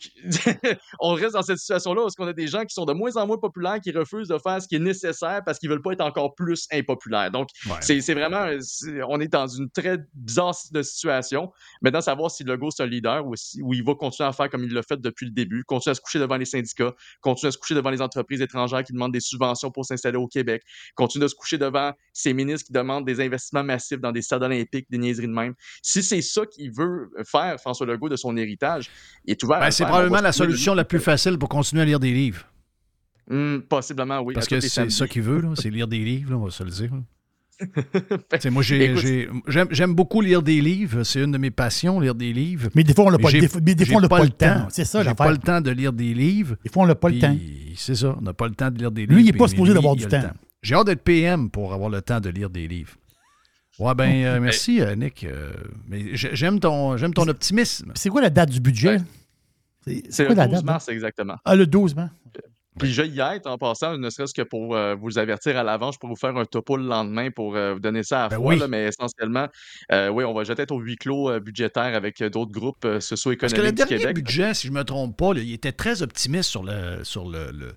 on reste dans cette situation-là parce qu'on a des gens qui sont de moins en moins populaires, qui refusent de faire ce qui est nécessaire parce qu'ils ne veulent pas être encore plus impopulaires. Donc, ouais. c'est, c'est vraiment, c'est, on est dans une très bizarre situation. Maintenant, savoir si Legault c'est un leader ou, si, ou il va continuer à faire comme il l'a fait depuis le début, continuer à se coucher devant les syndicats, continuer à se coucher devant les entreprises étrangères qui demandent des subventions pour s'installer au Québec, continuer de se coucher devant ces ministres qui demandent des investissements massifs dans des stades olympiques, des niaiseries de même. Si c'est ça qu'il veut faire, François Legault, de son héritage, il est Ben, c'est probablement la solution la plus facile pour continuer à lire des livres. Mmh, possiblement, oui. Parce que c'est ça qu'il veut, là, c'est lire des livres, là, on va se le dire. moi, j'ai, Écoute, j'ai, j'aime, j'aime beaucoup lire des livres, c'est une de mes passions, lire des livres. Mais des fois, on n'a pas, pas, pas le temps. temps. C'est ça, j'ai pas le temps de lire des livres. Des fois, on n'a pas le temps. C'est ça, on n'a pas le temps de lire des livres. Lui, il n'est pas supposé d'avoir du temps. J'ai hâte d'être P M pour avoir le temps de lire des livres. Ouais, ben, euh, merci, euh, Nick. Euh, mais j'aime ton, j'aime ton optimisme. C'est quoi la date du budget? C'est, c'est, c'est le douze mars, hein? Exactement. Ah, le douze mars. Puis je y être en passant, ne serait-ce que pour euh, vous avertir à l'avance, pour vous faire un topo le lendemain pour euh, vous donner ça à ben froid, oui. Là, mais essentiellement, euh, oui, on va jeter au huis clos euh, budgétaire avec euh, d'autres groupes euh, socio-économiques du Québec. Parce que le dernier budget, si je ne me trompe pas, là, il était très optimiste sur le... Sur le, le...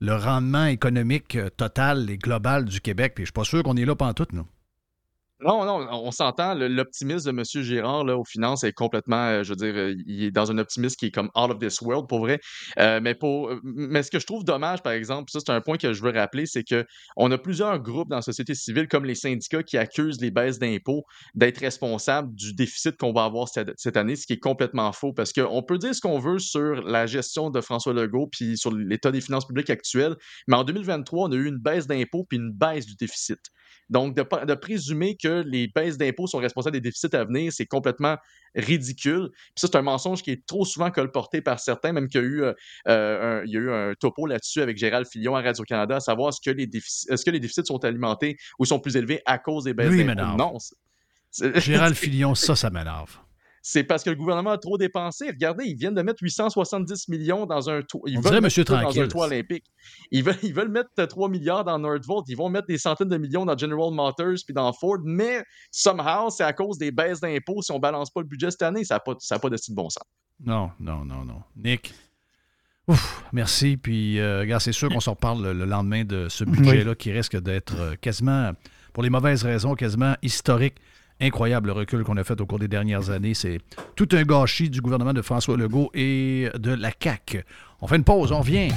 le rendement économique total et global du Québec. Puis je ne suis pas sûr qu'on est là pantoute, non? Non, non, on s'entend. Le, l'optimisme de M. Girard là, aux finances est complètement, euh, je veux dire, il est dans un optimisme qui est comme out of this world, pour vrai. Euh, mais, pour, mais ce que je trouve dommage, par exemple, ça c'est un point que je veux rappeler, c'est qu'on a plusieurs groupes dans la société civile, comme les syndicats, qui accusent les baisses d'impôts d'être responsables du déficit qu'on va avoir cette, cette année, ce qui est complètement faux. Parce qu'on peut dire ce qu'on veut sur la gestion de François Legault puis sur l'état des finances publiques actuelles, mais en deux mille vingt-trois, on a eu une baisse d'impôts puis une baisse du déficit. Donc, de, de présumer que les baisses d'impôts sont responsables des déficits à venir, c'est complètement ridicule. Puis ça, c'est un mensonge qui est trop souvent colporté par certains, même qu'il y a eu, euh, un, il y a eu un topo là-dessus avec Gérald Filion à Radio-Canada, à savoir est-ce que les déficits, est-ce que les déficits sont alimentés ou sont plus élevés à cause des baisses oui, d'impôts. M'énerve. Non. C'est, c'est, Gérald Filion, ça, ça m'énerve. C'est parce que le gouvernement a trop dépensé. Regardez, ils viennent de mettre huit cent soixante-dix millions dans un toit. Ils veulent mettre dans un toit olympique. Ils veulent, ils veulent mettre trois milliards dans Nordvolt. Ils vont mettre des centaines de millions dans General Motors puis dans Ford. Mais, somehow, c'est à cause des baisses d'impôts. Si on ne balance pas le budget cette année, ça n'a pas, pas de style bon sens. Non, non, non, non. Nick, ouf, merci. Puis, euh, regarde, c'est sûr qu'on s'en reparle le, le lendemain de ce budget-là oui. qui risque d'être quasiment, pour les mauvaises raisons, quasiment historique. Incroyable recul qu'on a fait au cours des dernières années. C'est tout un gâchis du gouvernement de François Legault et de la C A Q. On fait une pause, on revient.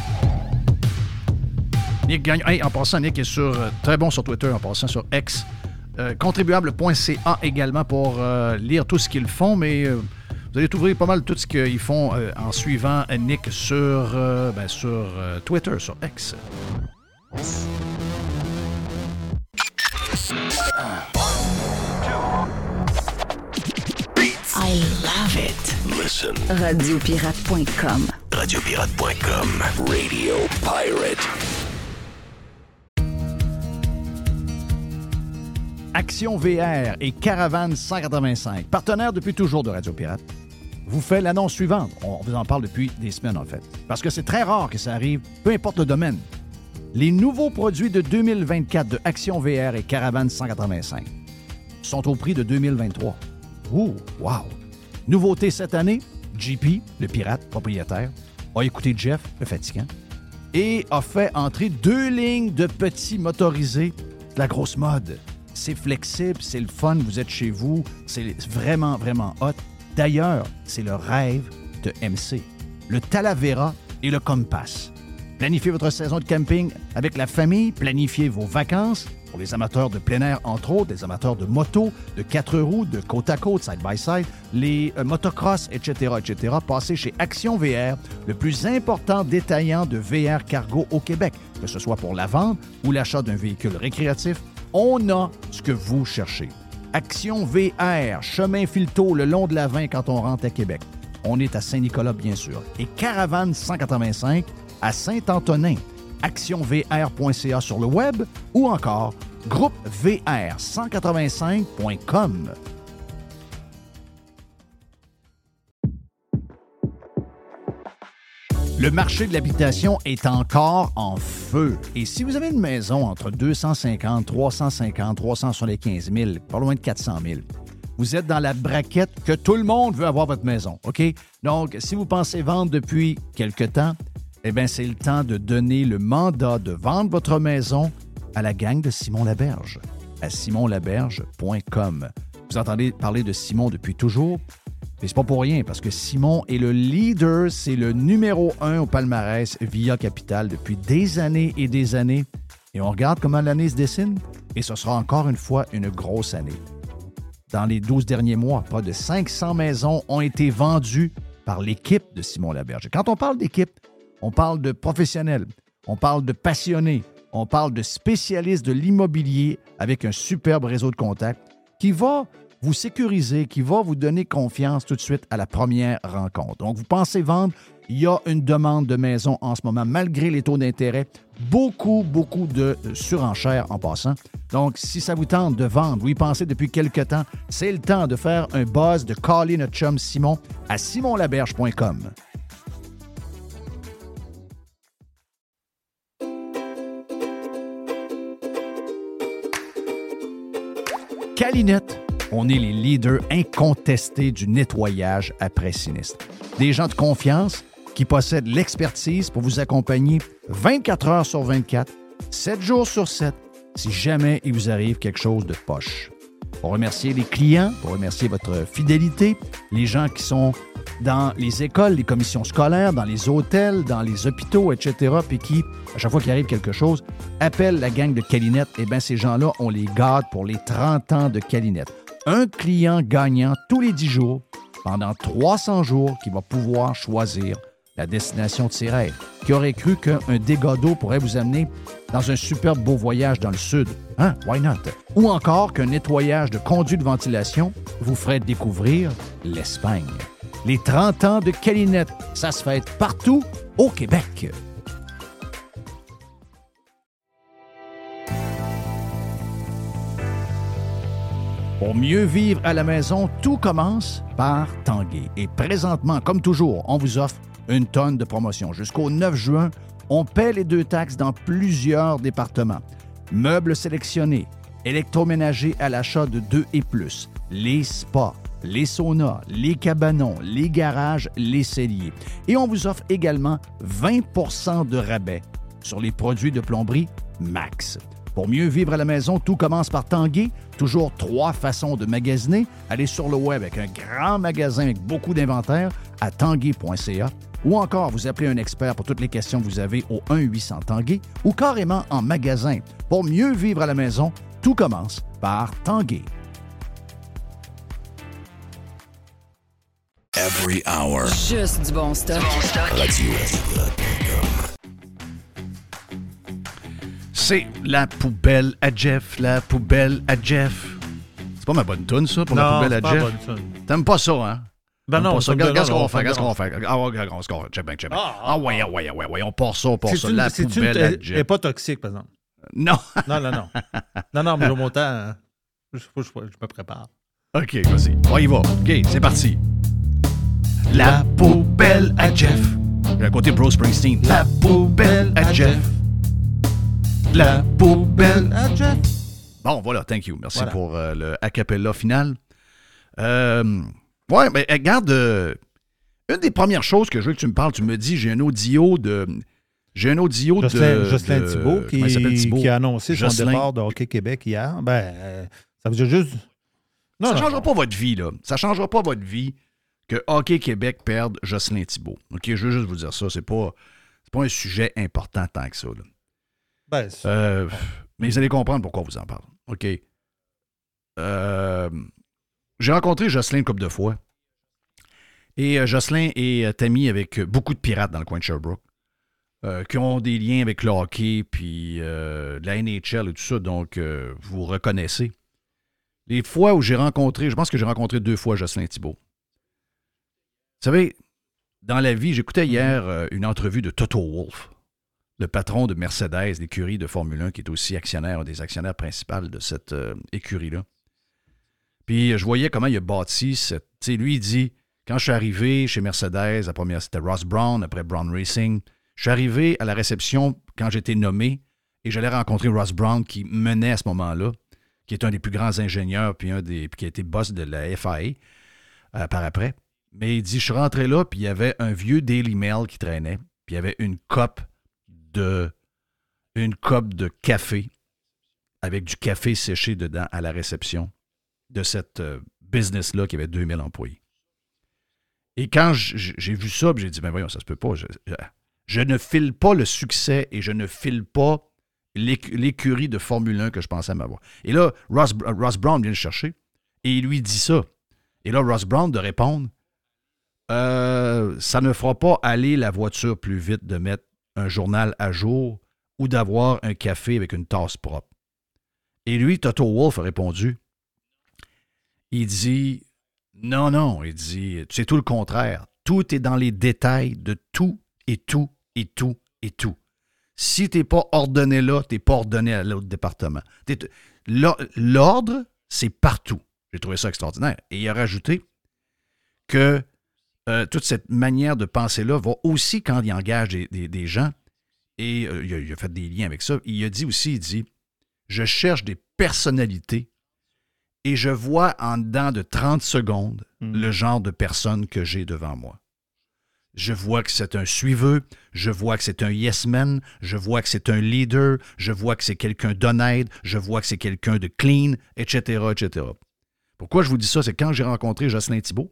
Nick Gagnon. Hey, en passant, Nick est sur, très bon sur Twitter, en passant sur X. euh, contribuable point c a également pour euh, lire tout ce qu'ils font, mais euh, vous allez trouver pas mal tout ce qu'ils font euh, en suivant Nick sur, euh, ben, sur euh, Twitter, sur X. I love it. Listen. radio pirate point com. radio pirate point com. Radio Pirate. Action V R et Caravane cent quatre-vingt-cinq, partenaires depuis toujours de Radio Pirate, vous fait l'annonce suivante. On vous en parle depuis des semaines, en fait. Parce que c'est très rare que ça arrive, peu importe le domaine. Les nouveaux produits de deux mille vingt-quatre de Action V R et Caravane cent quatre-vingt-cinq sont au prix de deux mille vingt-trois. Ouh, wow! Nouveauté cette année, J P, le pirate propriétaire, a écouté Jeff, le fatigant, et a fait entrer deux lignes de petits motorisés de la grosse mode. C'est flexible, c'est le fun, vous êtes chez vous, c'est vraiment, vraiment hot. D'ailleurs, c'est le rêve de M C, le Talavera et le Compass. Planifiez votre saison de camping avec la famille, planifiez vos vacances. Pour les amateurs de plein air, entre autres, les amateurs de moto, de quatre roues, de côte à côte, side by side, les euh, motocross, et cetera, et cetera, passez chez Action V R, le plus important détaillant de V R cargo au Québec, que ce soit pour la vente ou l'achat d'un véhicule récréatif. On a ce que vous cherchez. Action V R, chemin Filteau le long de la vingt quand on rentre à Québec. On est à Saint-Nicolas, bien sûr. Et Caravane cent quatre-vingt-cinq à Saint-Antonin. action v r point c a sur le web ou encore groupe v r cent quatre-vingt-cinq point com. Le marché de l'habitation est encore en feu. Et si vous avez une maison entre deux cent cinquante, trois cent cinquante, trois cent soixante-quinze mille, pas loin de quatre cent mille, vous êtes dans la braquette que tout le monde veut avoir votre maison, OK? Donc, si vous pensez vendre depuis quelque temps, eh bien, c'est le temps de donner le mandat de vendre votre maison à la gang de Simon Laberge, à simon laberge point com. Vous entendez parler de Simon depuis toujours, mais c'est pas pour rien, parce que Simon est le leader, c'est le numéro un au palmarès Via Capital depuis des années et des années. Et on regarde comment l'année se dessine, et ce sera encore une fois une grosse année. Dans les douze derniers mois, près de cinq cents maisons ont été vendues par l'équipe de Simon Laberge. Quand on parle d'équipe, on parle de professionnels, on parle de passionnés, on parle de spécialistes de l'immobilier avec un superbe réseau de contacts qui va vous sécuriser, qui va vous donner confiance tout de suite à la première rencontre. Donc, vous pensez vendre, il y a une demande de maison en ce moment, malgré les taux d'intérêt, beaucoup, beaucoup de surenchères en passant. Donc, si ça vous tente de vendre, vous y pensez depuis quelque temps, c'est le temps de faire un buzz, de caller notre chum Simon à simon laberge point com. Calinette, on est les leaders incontestés du nettoyage après sinistre. Des gens de confiance qui possèdent l'expertise pour vous accompagner vingt-quatre heures sur vingt-quatre, sept jours sur sept, si jamais il vous arrive quelque chose de poche. Pour remercier les clients, pour remercier votre fidélité, les gens qui sont dans les écoles, les commissions scolaires, dans les hôtels, dans les hôpitaux, et cetera, puis qui, à chaque fois qu'il arrive quelque chose, appellent la gang de Calinette. Eh bien, ces gens-là, on les garde pour les trente ans de Calinette. Un client gagnant tous les dix jours, pendant trois cents jours, qui va pouvoir choisir la destination de ses rêves, qui aurait cru qu'un dégât d'eau pourrait vous amener dans un superbe beau voyage dans le sud. Hein? Why not? Ou encore qu'un nettoyage de conduits de ventilation vous ferait découvrir l'Espagne. Les trente ans de Calinette, ça se fête partout au Québec. Pour mieux vivre à la maison, tout commence par Tanguay. Et présentement, comme toujours, on vous offre une tonne de promotions. Jusqu'au neuf juin, on paie les deux taxes dans plusieurs départements. Meubles sélectionnés, électroménagers à l'achat de deux et plus, les spas, les saunas, les cabanons, les garages, les celliers. Et on vous offre également vingt pour cent de rabais sur les produits de plomberie Max. Pour mieux vivre à la maison, tout commence par Tanguay. Toujours trois façons de magasiner. Allez sur le web avec un grand magasin avec beaucoup d'inventaire à tanguay point c a ou encore vous appelez un expert pour toutes les questions que vous avez au un huit cents Tanguay ou carrément en magasin. Pour mieux vivre à la maison, tout commence par Tanguay. Every hour. Juste du bon stock. Bon stock. C'est la poubelle à Jeff, la poubelle à Jeff. C'est pas ma bonne toune, ça, pour non, la poubelle à Jeff. Bonne t'aimes pas ça, hein? Ben non, ça. Regarde, regarde ce qu'on va faire, regarde ce qu'on va faire. Ah ouais, regarde ce qu'on va faire. Check back, check back. Ah ouais, ah ouais, ah ouais, on part ça, on part ça. La poubelle à Jeff. Elle n'est pas toxique, par exemple. Non. Non, non, non. Non, non, mais au montant, je me prépare. OK, vas-y. On y va. OK, c'est parti. La poubelle à Jeff. À côté Bruce Springsteen. La poubelle à Jeff. La poubelle à Jeff. Bon, voilà, thank you. Merci voilà. pour euh, le a cappella final. Euh, ouais, mais regarde, euh, une des premières choses que je veux que tu me parles, tu me dis, j'ai un audio de... J'ai un audio Jocelyn, de... Jocelyn de, Thibault, qui, Thibault qui a annoncé Jocelyn. Son départ de Hockey Québec hier. Ben, euh, ça veut dire juste... Non, ça ne changera pas votre vie, là. Ça ne changera pas votre vie. Que Hockey Québec perde Jocelyn Thibault. OK, je veux juste vous dire ça. C'est pas, c'est pas un sujet important tant que ça. Là. Ben, c'est... Euh, mais vous allez comprendre pourquoi on vous en parle. OK. Euh, j'ai rencontré Jocelyn une couple de fois. Et euh, Jocelyn est ami avec beaucoup de pirates dans le coin de Sherbrooke euh, qui ont des liens avec le hockey puis euh, la N H L et tout ça. Donc, euh, vous reconnaissez. Les fois où j'ai rencontré, je pense que j'ai rencontré deux fois Jocelyn Thibault. Vous savez, dans la vie, j'écoutais hier euh, une entrevue de Toto Wolff, le patron de Mercedes, l'écurie de Formule un, qui est aussi actionnaire, un des actionnaires principaux de cette euh, écurie-là. Puis je voyais comment il a bâti cette... Tu sais, lui, il dit, quand je suis arrivé chez Mercedes, la première, c'était Ross Brown, après Brown Racing. Je suis arrivé à la réception quand j'étais nommé et j'allais rencontrer Ross Brown qui menait à ce moment-là, qui est un des plus grands ingénieurs puis un des puis qui a été boss de la F I A euh, par après. Mais il dit, je suis rentré là, puis il y avait un vieux Daily Mail qui traînait, puis il y avait une coupe de, une coupe de café avec du café séché dedans à la réception de cette business-là qui avait deux mille employés. Et quand j'ai vu ça, puis j'ai dit, ben voyons, ça se peut pas. Je, je ne file pas le succès et je ne file pas l'écurie de Formule un que je pensais m'avoir. Et là, Ross, Ross Brown vient le chercher et il lui dit ça. Et là, Ross Brown de répondre, Euh, ça ne fera pas aller la voiture plus vite de mettre un journal à jour ou d'avoir un café avec une tasse propre. Et lui, Toto Wolff a répondu, il dit, non, non, il dit, c'est tout le contraire. Tout est dans les détails de tout et tout et tout et tout. Si tu n'es pas ordonné là, tu n'es pas ordonné à l'autre département. T'es, l'ordre, c'est partout. J'ai trouvé ça extraordinaire. Et il a rajouté que Euh, toute cette manière de penser-là va aussi quand il engage des, des, des gens, et euh, il, a, il a fait des liens avec ça, il a dit aussi, il dit, je cherche des personnalités et je vois en dedans de trente secondes mm. le genre de personne que j'ai devant moi. Je vois que c'est un suiveux, je vois que c'est un yes man, je vois que c'est un leader, je vois que c'est quelqu'un d'honnête, je vois que c'est quelqu'un de clean, et cetera, et cetera. Pourquoi je vous dis ça? C'est quand j'ai rencontré Jocelyn Thibault.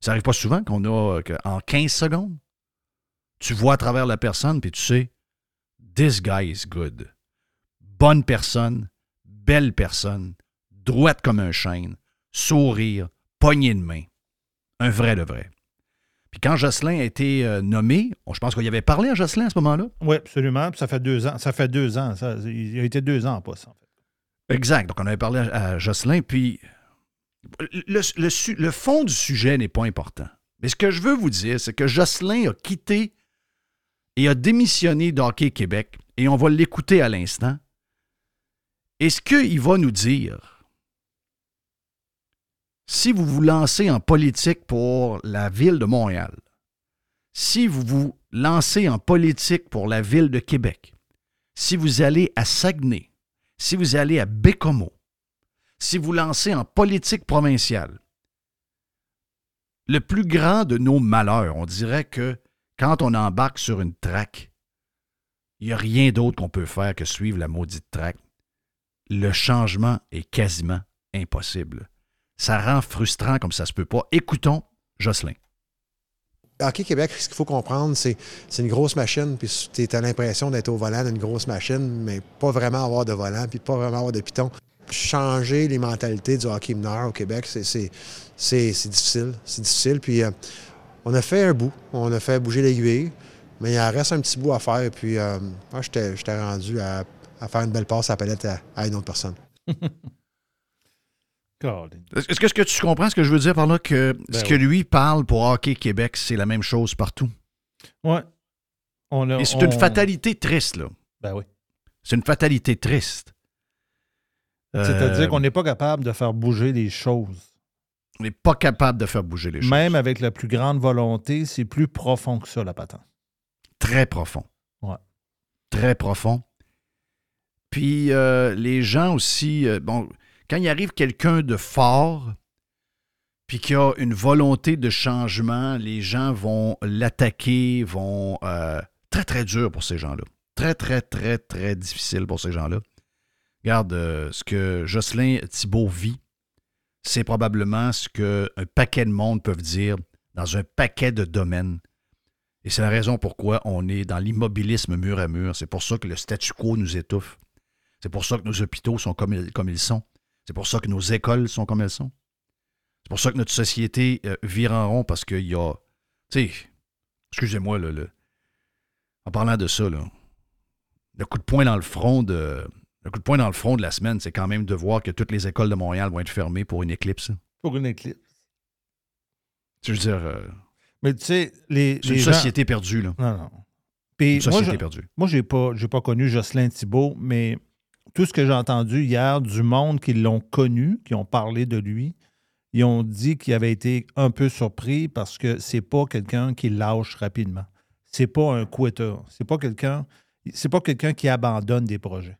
Ça n'arrive pas souvent qu'on a qu'en quinze secondes, tu vois à travers la personne puis tu sais, this guy is good. Bonne personne, belle personne, droite comme un chêne, sourire, poignée de main. Un vrai de vrai. Puis quand Jocelyn a été euh, nommé, je pense qu'on y avait parlé à Jocelyn à ce moment-là. Oui, absolument. Puis ça fait deux ans. Ça fait deux ans. Ça, il a été deux ans en poste, en fait. Exact. Donc on avait parlé à, à Jocelyn, puis... Le, le, le fond du sujet n'est pas important. Mais ce que je veux vous dire, c'est que Jocelyn a quitté et a démissionné d'Hockey Québec, et on va l'écouter à l'instant. Est-ce qu'il va nous dire, si vous vous lancez en politique pour la ville de Montréal, si vous vous lancez en politique pour la ville de Québec, si vous allez à Saguenay, si vous allez à Baie-Comeau, si vous lancez en politique provinciale, le plus grand de nos malheurs, on dirait que quand on embarque sur une traque, il n'y a rien d'autre qu'on peut faire que suivre la maudite traque. Le changement est quasiment impossible. Ça rend frustrant comme ça se peut pas. Écoutons Jocelyn. Hockey Québec, ce qu'il faut comprendre, c'est c'est une grosse machine, puis tu as l'impression d'être au volant d'une grosse machine, mais pas vraiment avoir de volant, puis pas vraiment avoir de piton. changer les mentalités du hockey mineur au Québec, c'est, c'est, c'est, c'est difficile. C'est difficile. Puis euh, on a fait un bout, on a fait bouger l'aiguille, mais il en reste un petit bout à faire. Puis euh, moi, j'étais, j'étais rendu à, à faire une belle passe à la palette à, à une autre personne. Est-ce que, est-ce que tu comprends ce que je veux dire par là? Que ben ce que oui. lui parle pour Hockey Québec, c'est la même chose partout. Oui. Et c'est on... une fatalité triste, là. Ben oui. C'est une fatalité triste. C'est-à-dire euh... qu'on n'est pas capable de faire bouger les choses. On n'est pas capable de faire bouger les choses. Même avec la plus grande volonté, c'est plus profond que ça, la patente. Très profond. Ouais. Très profond. Puis euh, les gens aussi... Euh, bon. Quand il arrive quelqu'un de fort, puis qui a une volonté de changement, les gens vont l'attaquer, vont... Euh, très, très dur pour ces gens-là. Très, très, très, très difficile pour ces gens-là. Regarde, euh, ce que Jocelyn Thibault vit, c'est probablement ce qu'un paquet de monde peuvent dire dans un paquet de domaines. Et c'est la raison pourquoi on est dans l'immobilisme mur à mur. C'est pour ça que le statu quo nous étouffe. C'est pour ça que nos hôpitaux sont comme, comme ils sont. C'est pour ça que nos écoles sont comme elles sont. C'est pour ça que notre société euh, vire en rond, parce qu'il y a... Tu sais, excusez-moi, là, le, en parlant de ça, là, le coup de poing dans le front de le coup de poing dans le front de la semaine, c'est quand même de voir que toutes les écoles de Montréal vont être fermées pour une éclipse. Pour une éclipse. Tu veux dire... Euh, Mais tu sais, les... C'est les une gens... société perdue, là. Non, non. Puis une société moi, je, perdue. Moi, j'ai pas, j'ai pas connu Jocelyn Thibault, mais... Tout ce que j'ai entendu hier du monde qui l'ont connu, qui ont parlé de lui, ils ont dit qu'ils avaient été un peu surpris parce que c'est pas quelqu'un qui lâche rapidement. C'est pas un quitter. C'est pas quelqu'un, c'est pas quelqu'un qui abandonne des projets.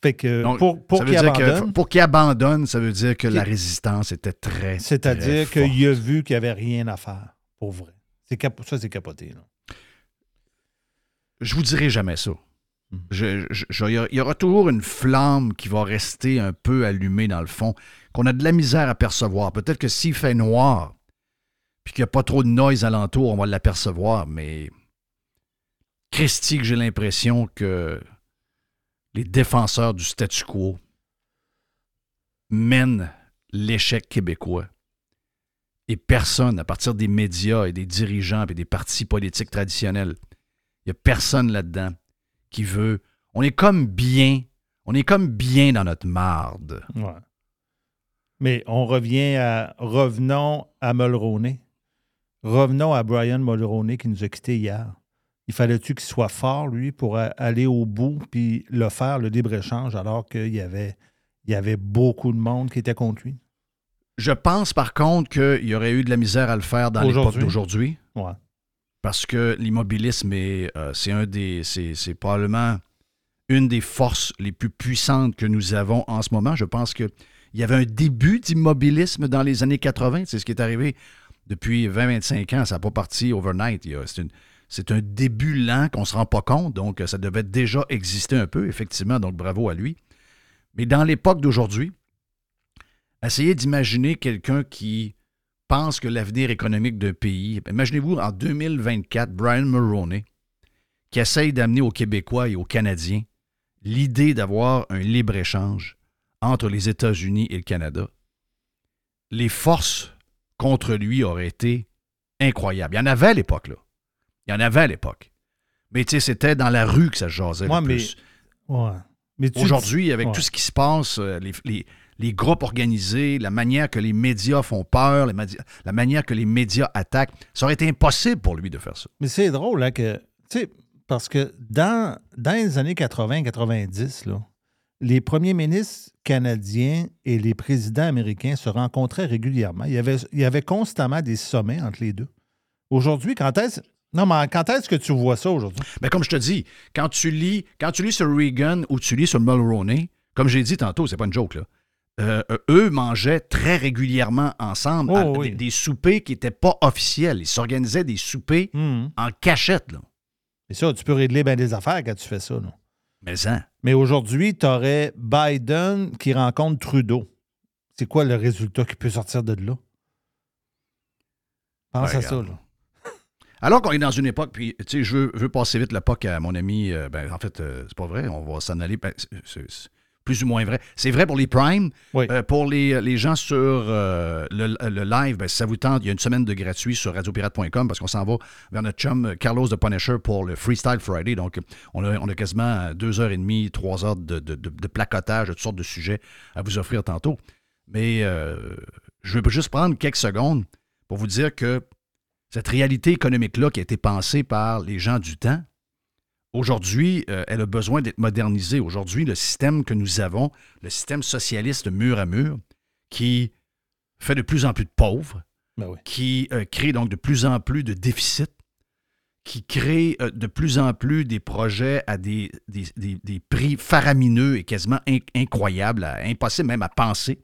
Fait que Donc, pour, pour, qu'il abandonne, que pour qu'il abandonne, ça veut dire que la résistance était très, c'est-à-dire qu'il a vu qu'il n'y avait rien à faire, pour vrai. C'est cap- ça, c'est capoté. Là. Je vous dirai jamais ça. Je, je, je, il y aura toujours une flamme qui va rester un peu allumée dans le fond, qu'on a de la misère à percevoir. Peut-être que s'il fait noir, puis qu'il n'y a pas trop de noise alentour, on va l'apercevoir, mais Christy, j'ai l'impression que les défenseurs du statu quo mènent l'échec québécois. Et personne, à partir des médias et des dirigeants et des partis politiques traditionnels, il n'y a personne là-dedans qui veut. On est comme bien. On est comme bien dans notre marde. Ouais. Mais on revient à... Revenons à Mulroney. Revenons à Brian Mulroney qui nous a quittés hier. Il fallait-tu qu'il soit fort, lui, pour aller au bout puis le faire, le libre-échange, alors qu'il y avait, il y avait beaucoup de monde qui était contre lui? Je pense, par contre, qu'il y aurait eu de la misère à le faire dans Aujourd'hui. l'époque d'aujourd'hui. Ouais. Parce que l'immobilisme, est, euh, c'est, un des, c'est, c'est probablement une des forces les plus puissantes que nous avons en ce moment. Je pense qu'il y avait un début d'immobilisme dans les années quatre-vingt. C'est ce qui est arrivé depuis vingt à vingt-cinq ans. Ça n'a pas parti overnight. Il y a, c'est, une, c'est un début lent qu'on ne se rend pas compte. Donc, ça devait déjà exister un peu, effectivement. Donc, bravo à lui. Mais dans l'époque d'aujourd'hui, essayez d'imaginer quelqu'un qui... pense que l'avenir économique d'un pays... Imaginez-vous, en deux mille vingt-quatre, Brian Mulroney, qui essaye d'amener aux Québécois et aux Canadiens l'idée d'avoir un libre-échange entre les États-Unis et le Canada. Les forces contre lui auraient été incroyables. Il y en avait à l'époque, là. Il y en avait à l'époque. Mais, tu sais, c'était dans la rue que ça se jasait ouais, le mais... plus. Ouais. Mais tu... Aujourd'hui, avec ouais. tout ce qui se passe, les... les les groupes organisés, la manière que les médias font peur, la manière que les médias attaquent, ça aurait été impossible pour lui de faire ça. Mais c'est drôle, hein, que, tu sais, parce que dans, dans les années quatre-vingts quatre-vingt-dix, là, les premiers ministres canadiens et les présidents américains se rencontraient régulièrement. Il y avait, il y avait constamment des sommets entre les deux. Aujourd'hui, quand est-ce... Non, mais quand est-ce que tu vois ça aujourd'hui? Bien, comme je te dis, quand tu lis, quand tu lis sur Reagan ou tu lis sur Mulroney, comme j'ai dit tantôt, c'est pas une joke, là. Euh, eux mangeaient très régulièrement ensemble oh, à, oui. des, des soupers qui n'étaient pas officiels. Ils s'organisaient des soupers mmh. en cachette. Là. C'est ça, tu peux régler bien des affaires quand tu fais ça. Là. Mais ça. Mais aujourd'hui, tu aurais Biden qui rencontre Trudeau. C'est quoi le résultat qui peut sortir de là? Pense ben, à regarde. ça. Là. Alors qu'on est dans une époque, puis tu sais, je veux, je veux passer vite l'époque à mon ami. Euh, ben, en fait, euh, c'est pas vrai, on va s'en aller. Ben, c'est, c'est, plus ou moins vrai. C'est vrai pour les Prime. Oui. Euh, pour les, les gens sur euh, le, le live, ben, si ça vous tente, il y a une semaine de gratuit sur radio pirate point com parce qu'on s'en va vers notre chum Carlos de Punisher pour le Freestyle Friday. Donc, on a, on a quasiment deux heures et demie, trois heures de, de, de, de placotage, de toutes sortes de sujets à vous offrir tantôt. Mais euh, je veux juste prendre quelques secondes pour vous dire que cette réalité économique-là qui a été pensée par les gens du temps, aujourd'hui, euh, elle a besoin d'être modernisée. Aujourd'hui, le système que nous avons, le système socialiste mur à mur, qui fait de plus en plus de pauvres, ben oui. qui euh, crée donc de plus en plus de déficits, qui crée euh, de plus en plus des projets à des, des, des, des prix faramineux et quasiment inc- incroyables, à, impossibles même à penser,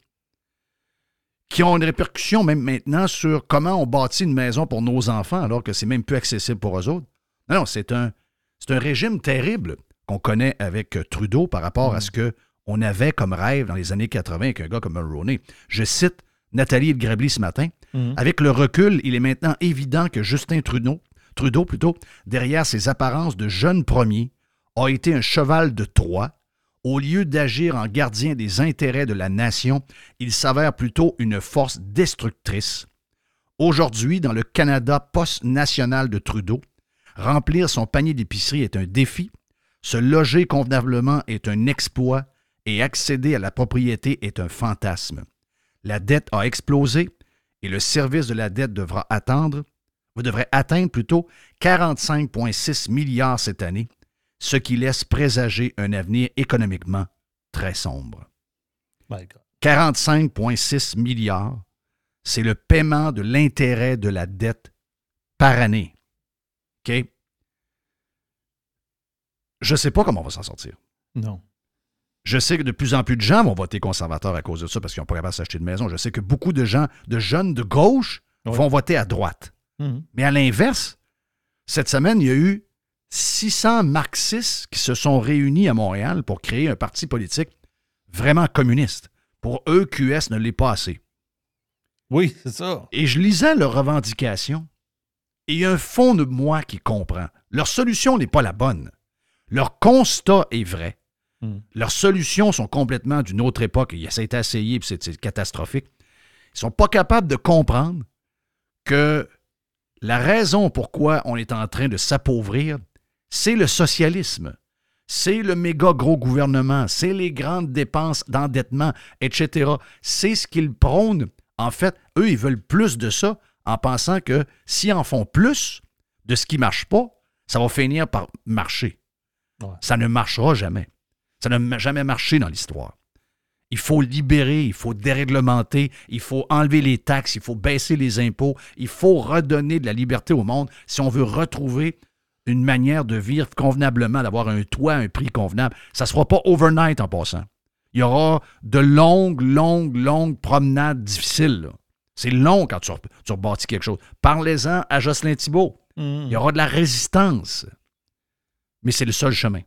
qui ont une répercussion même maintenant sur comment on bâtit une maison pour nos enfants, alors que c'est même plus accessible pour eux autres. Non, non, c'est un... C'est un régime terrible qu'on connaît avec Trudeau par rapport mmh. à ce qu'on avait comme rêve dans les années quatre-vingt avec un gars comme Mulroney. Je cite Nathalie Elgrabli ce matin. Mmh. Avec le recul, il est maintenant évident que Justin Trudeau, Trudeau plutôt, derrière ses apparences de jeune premier, a été un cheval de Troie. Au lieu d'agir en gardien des intérêts de la nation, il s'avère plutôt une force destructrice. Aujourd'hui, dans le Canada post-national de Trudeau, remplir son panier d'épicerie est un défi, se loger convenablement est un exploit et accéder à la propriété est un fantasme. La dette a explosé et le service de la dette devra attendre, vous devrez atteindre plutôt quarante-cinq virgule six milliards cette année, ce qui laisse présager un avenir économiquement très sombre. quarante-cinq virgule six milliards, c'est le paiement de l'intérêt de la dette par année. OK? Je ne sais pas comment on va s'en sortir. Non. Je sais que de plus en plus de gens vont voter conservateurs à cause de ça parce qu'ils n'ont pas capable de s'acheter de maison. Je sais que beaucoup de gens, de jeunes de gauche, oui. vont voter à droite. Mm-hmm. Mais à l'inverse, cette semaine, il y a eu six cents marxistes qui se sont réunis à Montréal pour créer un parti politique vraiment communiste. Pour eux, Q S ne l'est pas assez. Oui, c'est ça. Et je lisais leurs revendications. Et il y a un fond de moi qui comprend. Leur solution n'est pas la bonne. Leur constat est vrai. Mm. Leurs solutions sont complètement d'une autre époque. Ça a été essayé et c'est, c'est catastrophique. Ils ne sont pas capables de comprendre que la raison pourquoi on est en train de s'appauvrir, c'est le socialisme, c'est le méga gros gouvernement, c'est les grandes dépenses d'endettement, et cetera. C'est ce qu'ils prônent. En fait, eux, ils veulent plus de ça, en pensant que s'ils en font plus de ce qui ne marche pas, ça va finir par marcher. Ouais. Ça ne marchera jamais. Ça n'a jamais marché dans l'histoire. Il faut libérer, il faut déréglementer, il faut enlever les taxes, il faut baisser les impôts, il faut redonner de la liberté au monde si on veut retrouver une manière de vivre convenablement, d'avoir un toit, un prix convenable. Ça ne sera pas overnight en passant. Il y aura de longues, longues, longues promenades difficiles, là. C'est long quand tu, re- tu rebâtis quelque chose. Parlez-en à Jocelyn Thibault. Mmh. Il y aura de la résistance. Mais c'est le seul chemin.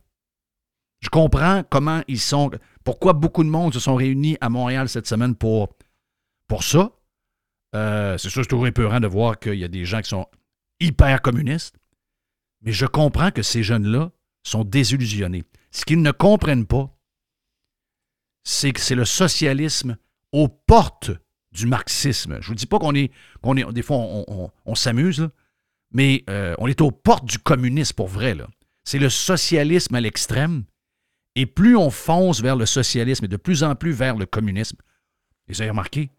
Je comprends comment ils sont... Pourquoi beaucoup de monde se sont réunis à Montréal cette semaine pour, pour ça. Euh, c'est sûr que c'est toujours épeurant de voir qu'il y a des gens qui sont hyper communistes. Mais je comprends que ces jeunes-là sont désillusionnés. Ce qu'ils ne comprennent pas, c'est que c'est le socialisme aux portes du marxisme. Je ne vous dis pas qu'on est... qu'on est des fois, on, on, on s'amuse, là, mais euh, on est aux portes du communisme pour vrai. Là. C'est le socialisme à l'extrême. Et plus on fonce vers le socialisme et de plus en plus vers le communisme, et vous avez remarqué,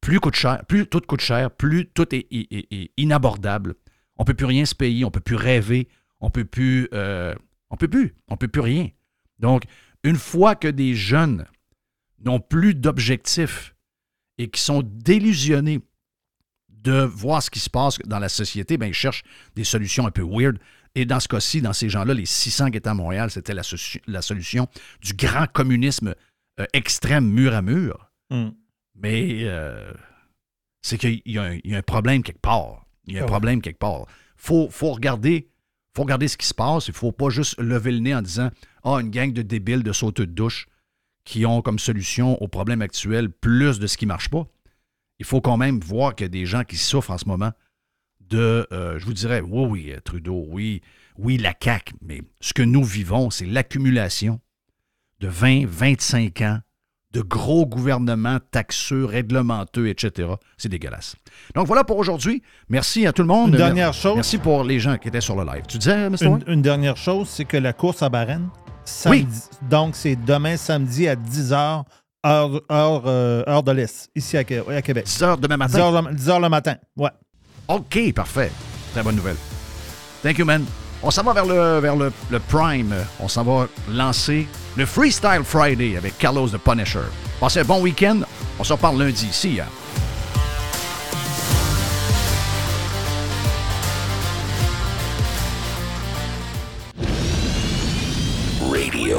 plus, coûte cher, plus tout coûte cher, plus tout est, est, est, est inabordable. On ne peut plus rien se payer, on ne peut plus rêver, on ne peut plus... Euh, on ne peut plus, on ne peut plus rien. Donc, une fois que des jeunes n'ont plus d'objectifs et qui sont délusionnés de voir ce qui se passe dans la société, ben ils cherchent des solutions un peu weird. Et dans ce cas-ci, dans ces gens-là, les six cents qui étaient à Montréal, c'était la, so- la solution du grand communisme euh, extrême, mur à mur. Mm. Mais euh, c'est qu'il y a, un, il y a un problème quelque part. Il y a un oh. problème quelque part. Il faut, faut, regarder, faut regarder ce qui se passe. Il ne faut pas juste lever le nez en disant « Ah, oh, une gang de débiles, de sauteux de douche ». Qui ont comme solution au problème actuel plus de ce qui ne marche pas. Il faut quand même voir qu'il y a des gens qui souffrent en ce moment de, euh, je vous dirais, oui, oui, Trudeau, oui, oui, la C A Q, mais ce que nous vivons, c'est l'accumulation de vingt, vingt-cinq ans, de gros gouvernements taxeux, réglementeux, et cetera. C'est dégueulasse. Donc voilà pour aujourd'hui. Merci à tout le monde. Une dernière Merci chose. Merci pour les gens qui étaient sur le live. Tu disais, M. Une, une dernière chose, c'est que la course à Varennes, samedi, oui. donc c'est demain samedi à dix heures, heure, heure, euh, heure de l'Est, ici à, à Québec. dix heures demain matin? dix heures le matin, ouais. OK, parfait. Très bonne nouvelle. Thank you, man. On s'en va vers le, vers le, le Prime. On s'en va lancer le Freestyle Friday avec Carlos the Punisher. Passez un bon week-end. On se reparle lundi ici. Hein? Radio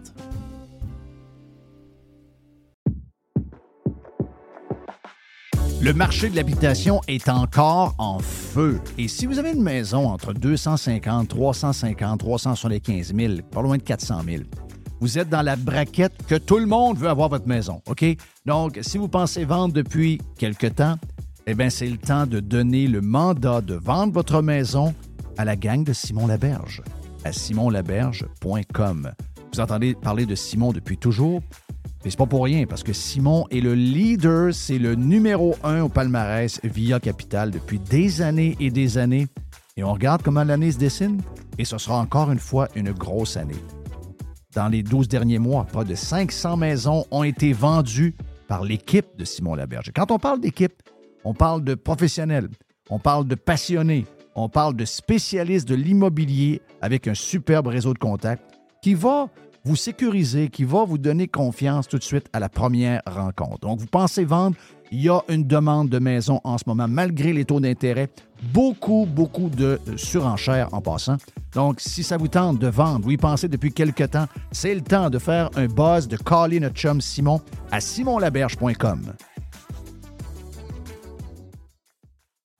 Le marché de l'habitation est encore en feu. Et si vous avez une maison entre deux cent cinquante, trois cent cinquante, trois cent soixante-quinze mille, pas loin de quatre cent mille, vous êtes dans la braquette que tout le monde veut avoir votre maison, OK? Donc, si vous pensez vendre depuis quelque temps, eh bien, c'est le temps de donner le mandat de vendre votre maison à la gang de Simon Laberge, à simon laberge point com. Vous entendez parler de Simon depuis toujours, mais c'est pas pour rien, parce que Simon est le leader, c'est le numéro un au palmarès Via Capital depuis des années et des années. Et on regarde comment l'année se dessine, et ce sera encore une fois une grosse année. Dans les douze derniers mois, près de cinq cents maisons ont été vendues par l'équipe de Simon Laberge. Quand on parle d'équipe, on parle de professionnels, on parle de passionnés, on parle de spécialistes de l'immobilier avec un superbe réseau de contacts qui va vous sécuriser, qui va vous donner confiance tout de suite à la première rencontre. Donc, vous pensez vendre, il y a une demande de maison en ce moment, malgré les taux d'intérêt. Beaucoup, beaucoup de surenchères en passant. Donc, si ça vous tente de vendre, vous y pensez depuis quelque temps, c'est le temps de faire un buzz, de caller notre chum Simon à simon laberge point com.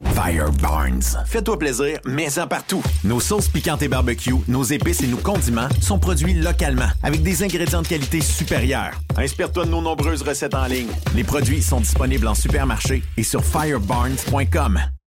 Firebarns. Fais-toi plaisir, mets-en partout. Nos sauces piquantes et barbecue, nos épices et nos condiments sont produits localement avec des ingrédients de qualité supérieure. Inspire-toi de nos nombreuses recettes en ligne. Les produits sont disponibles en supermarché et sur firebarns point com.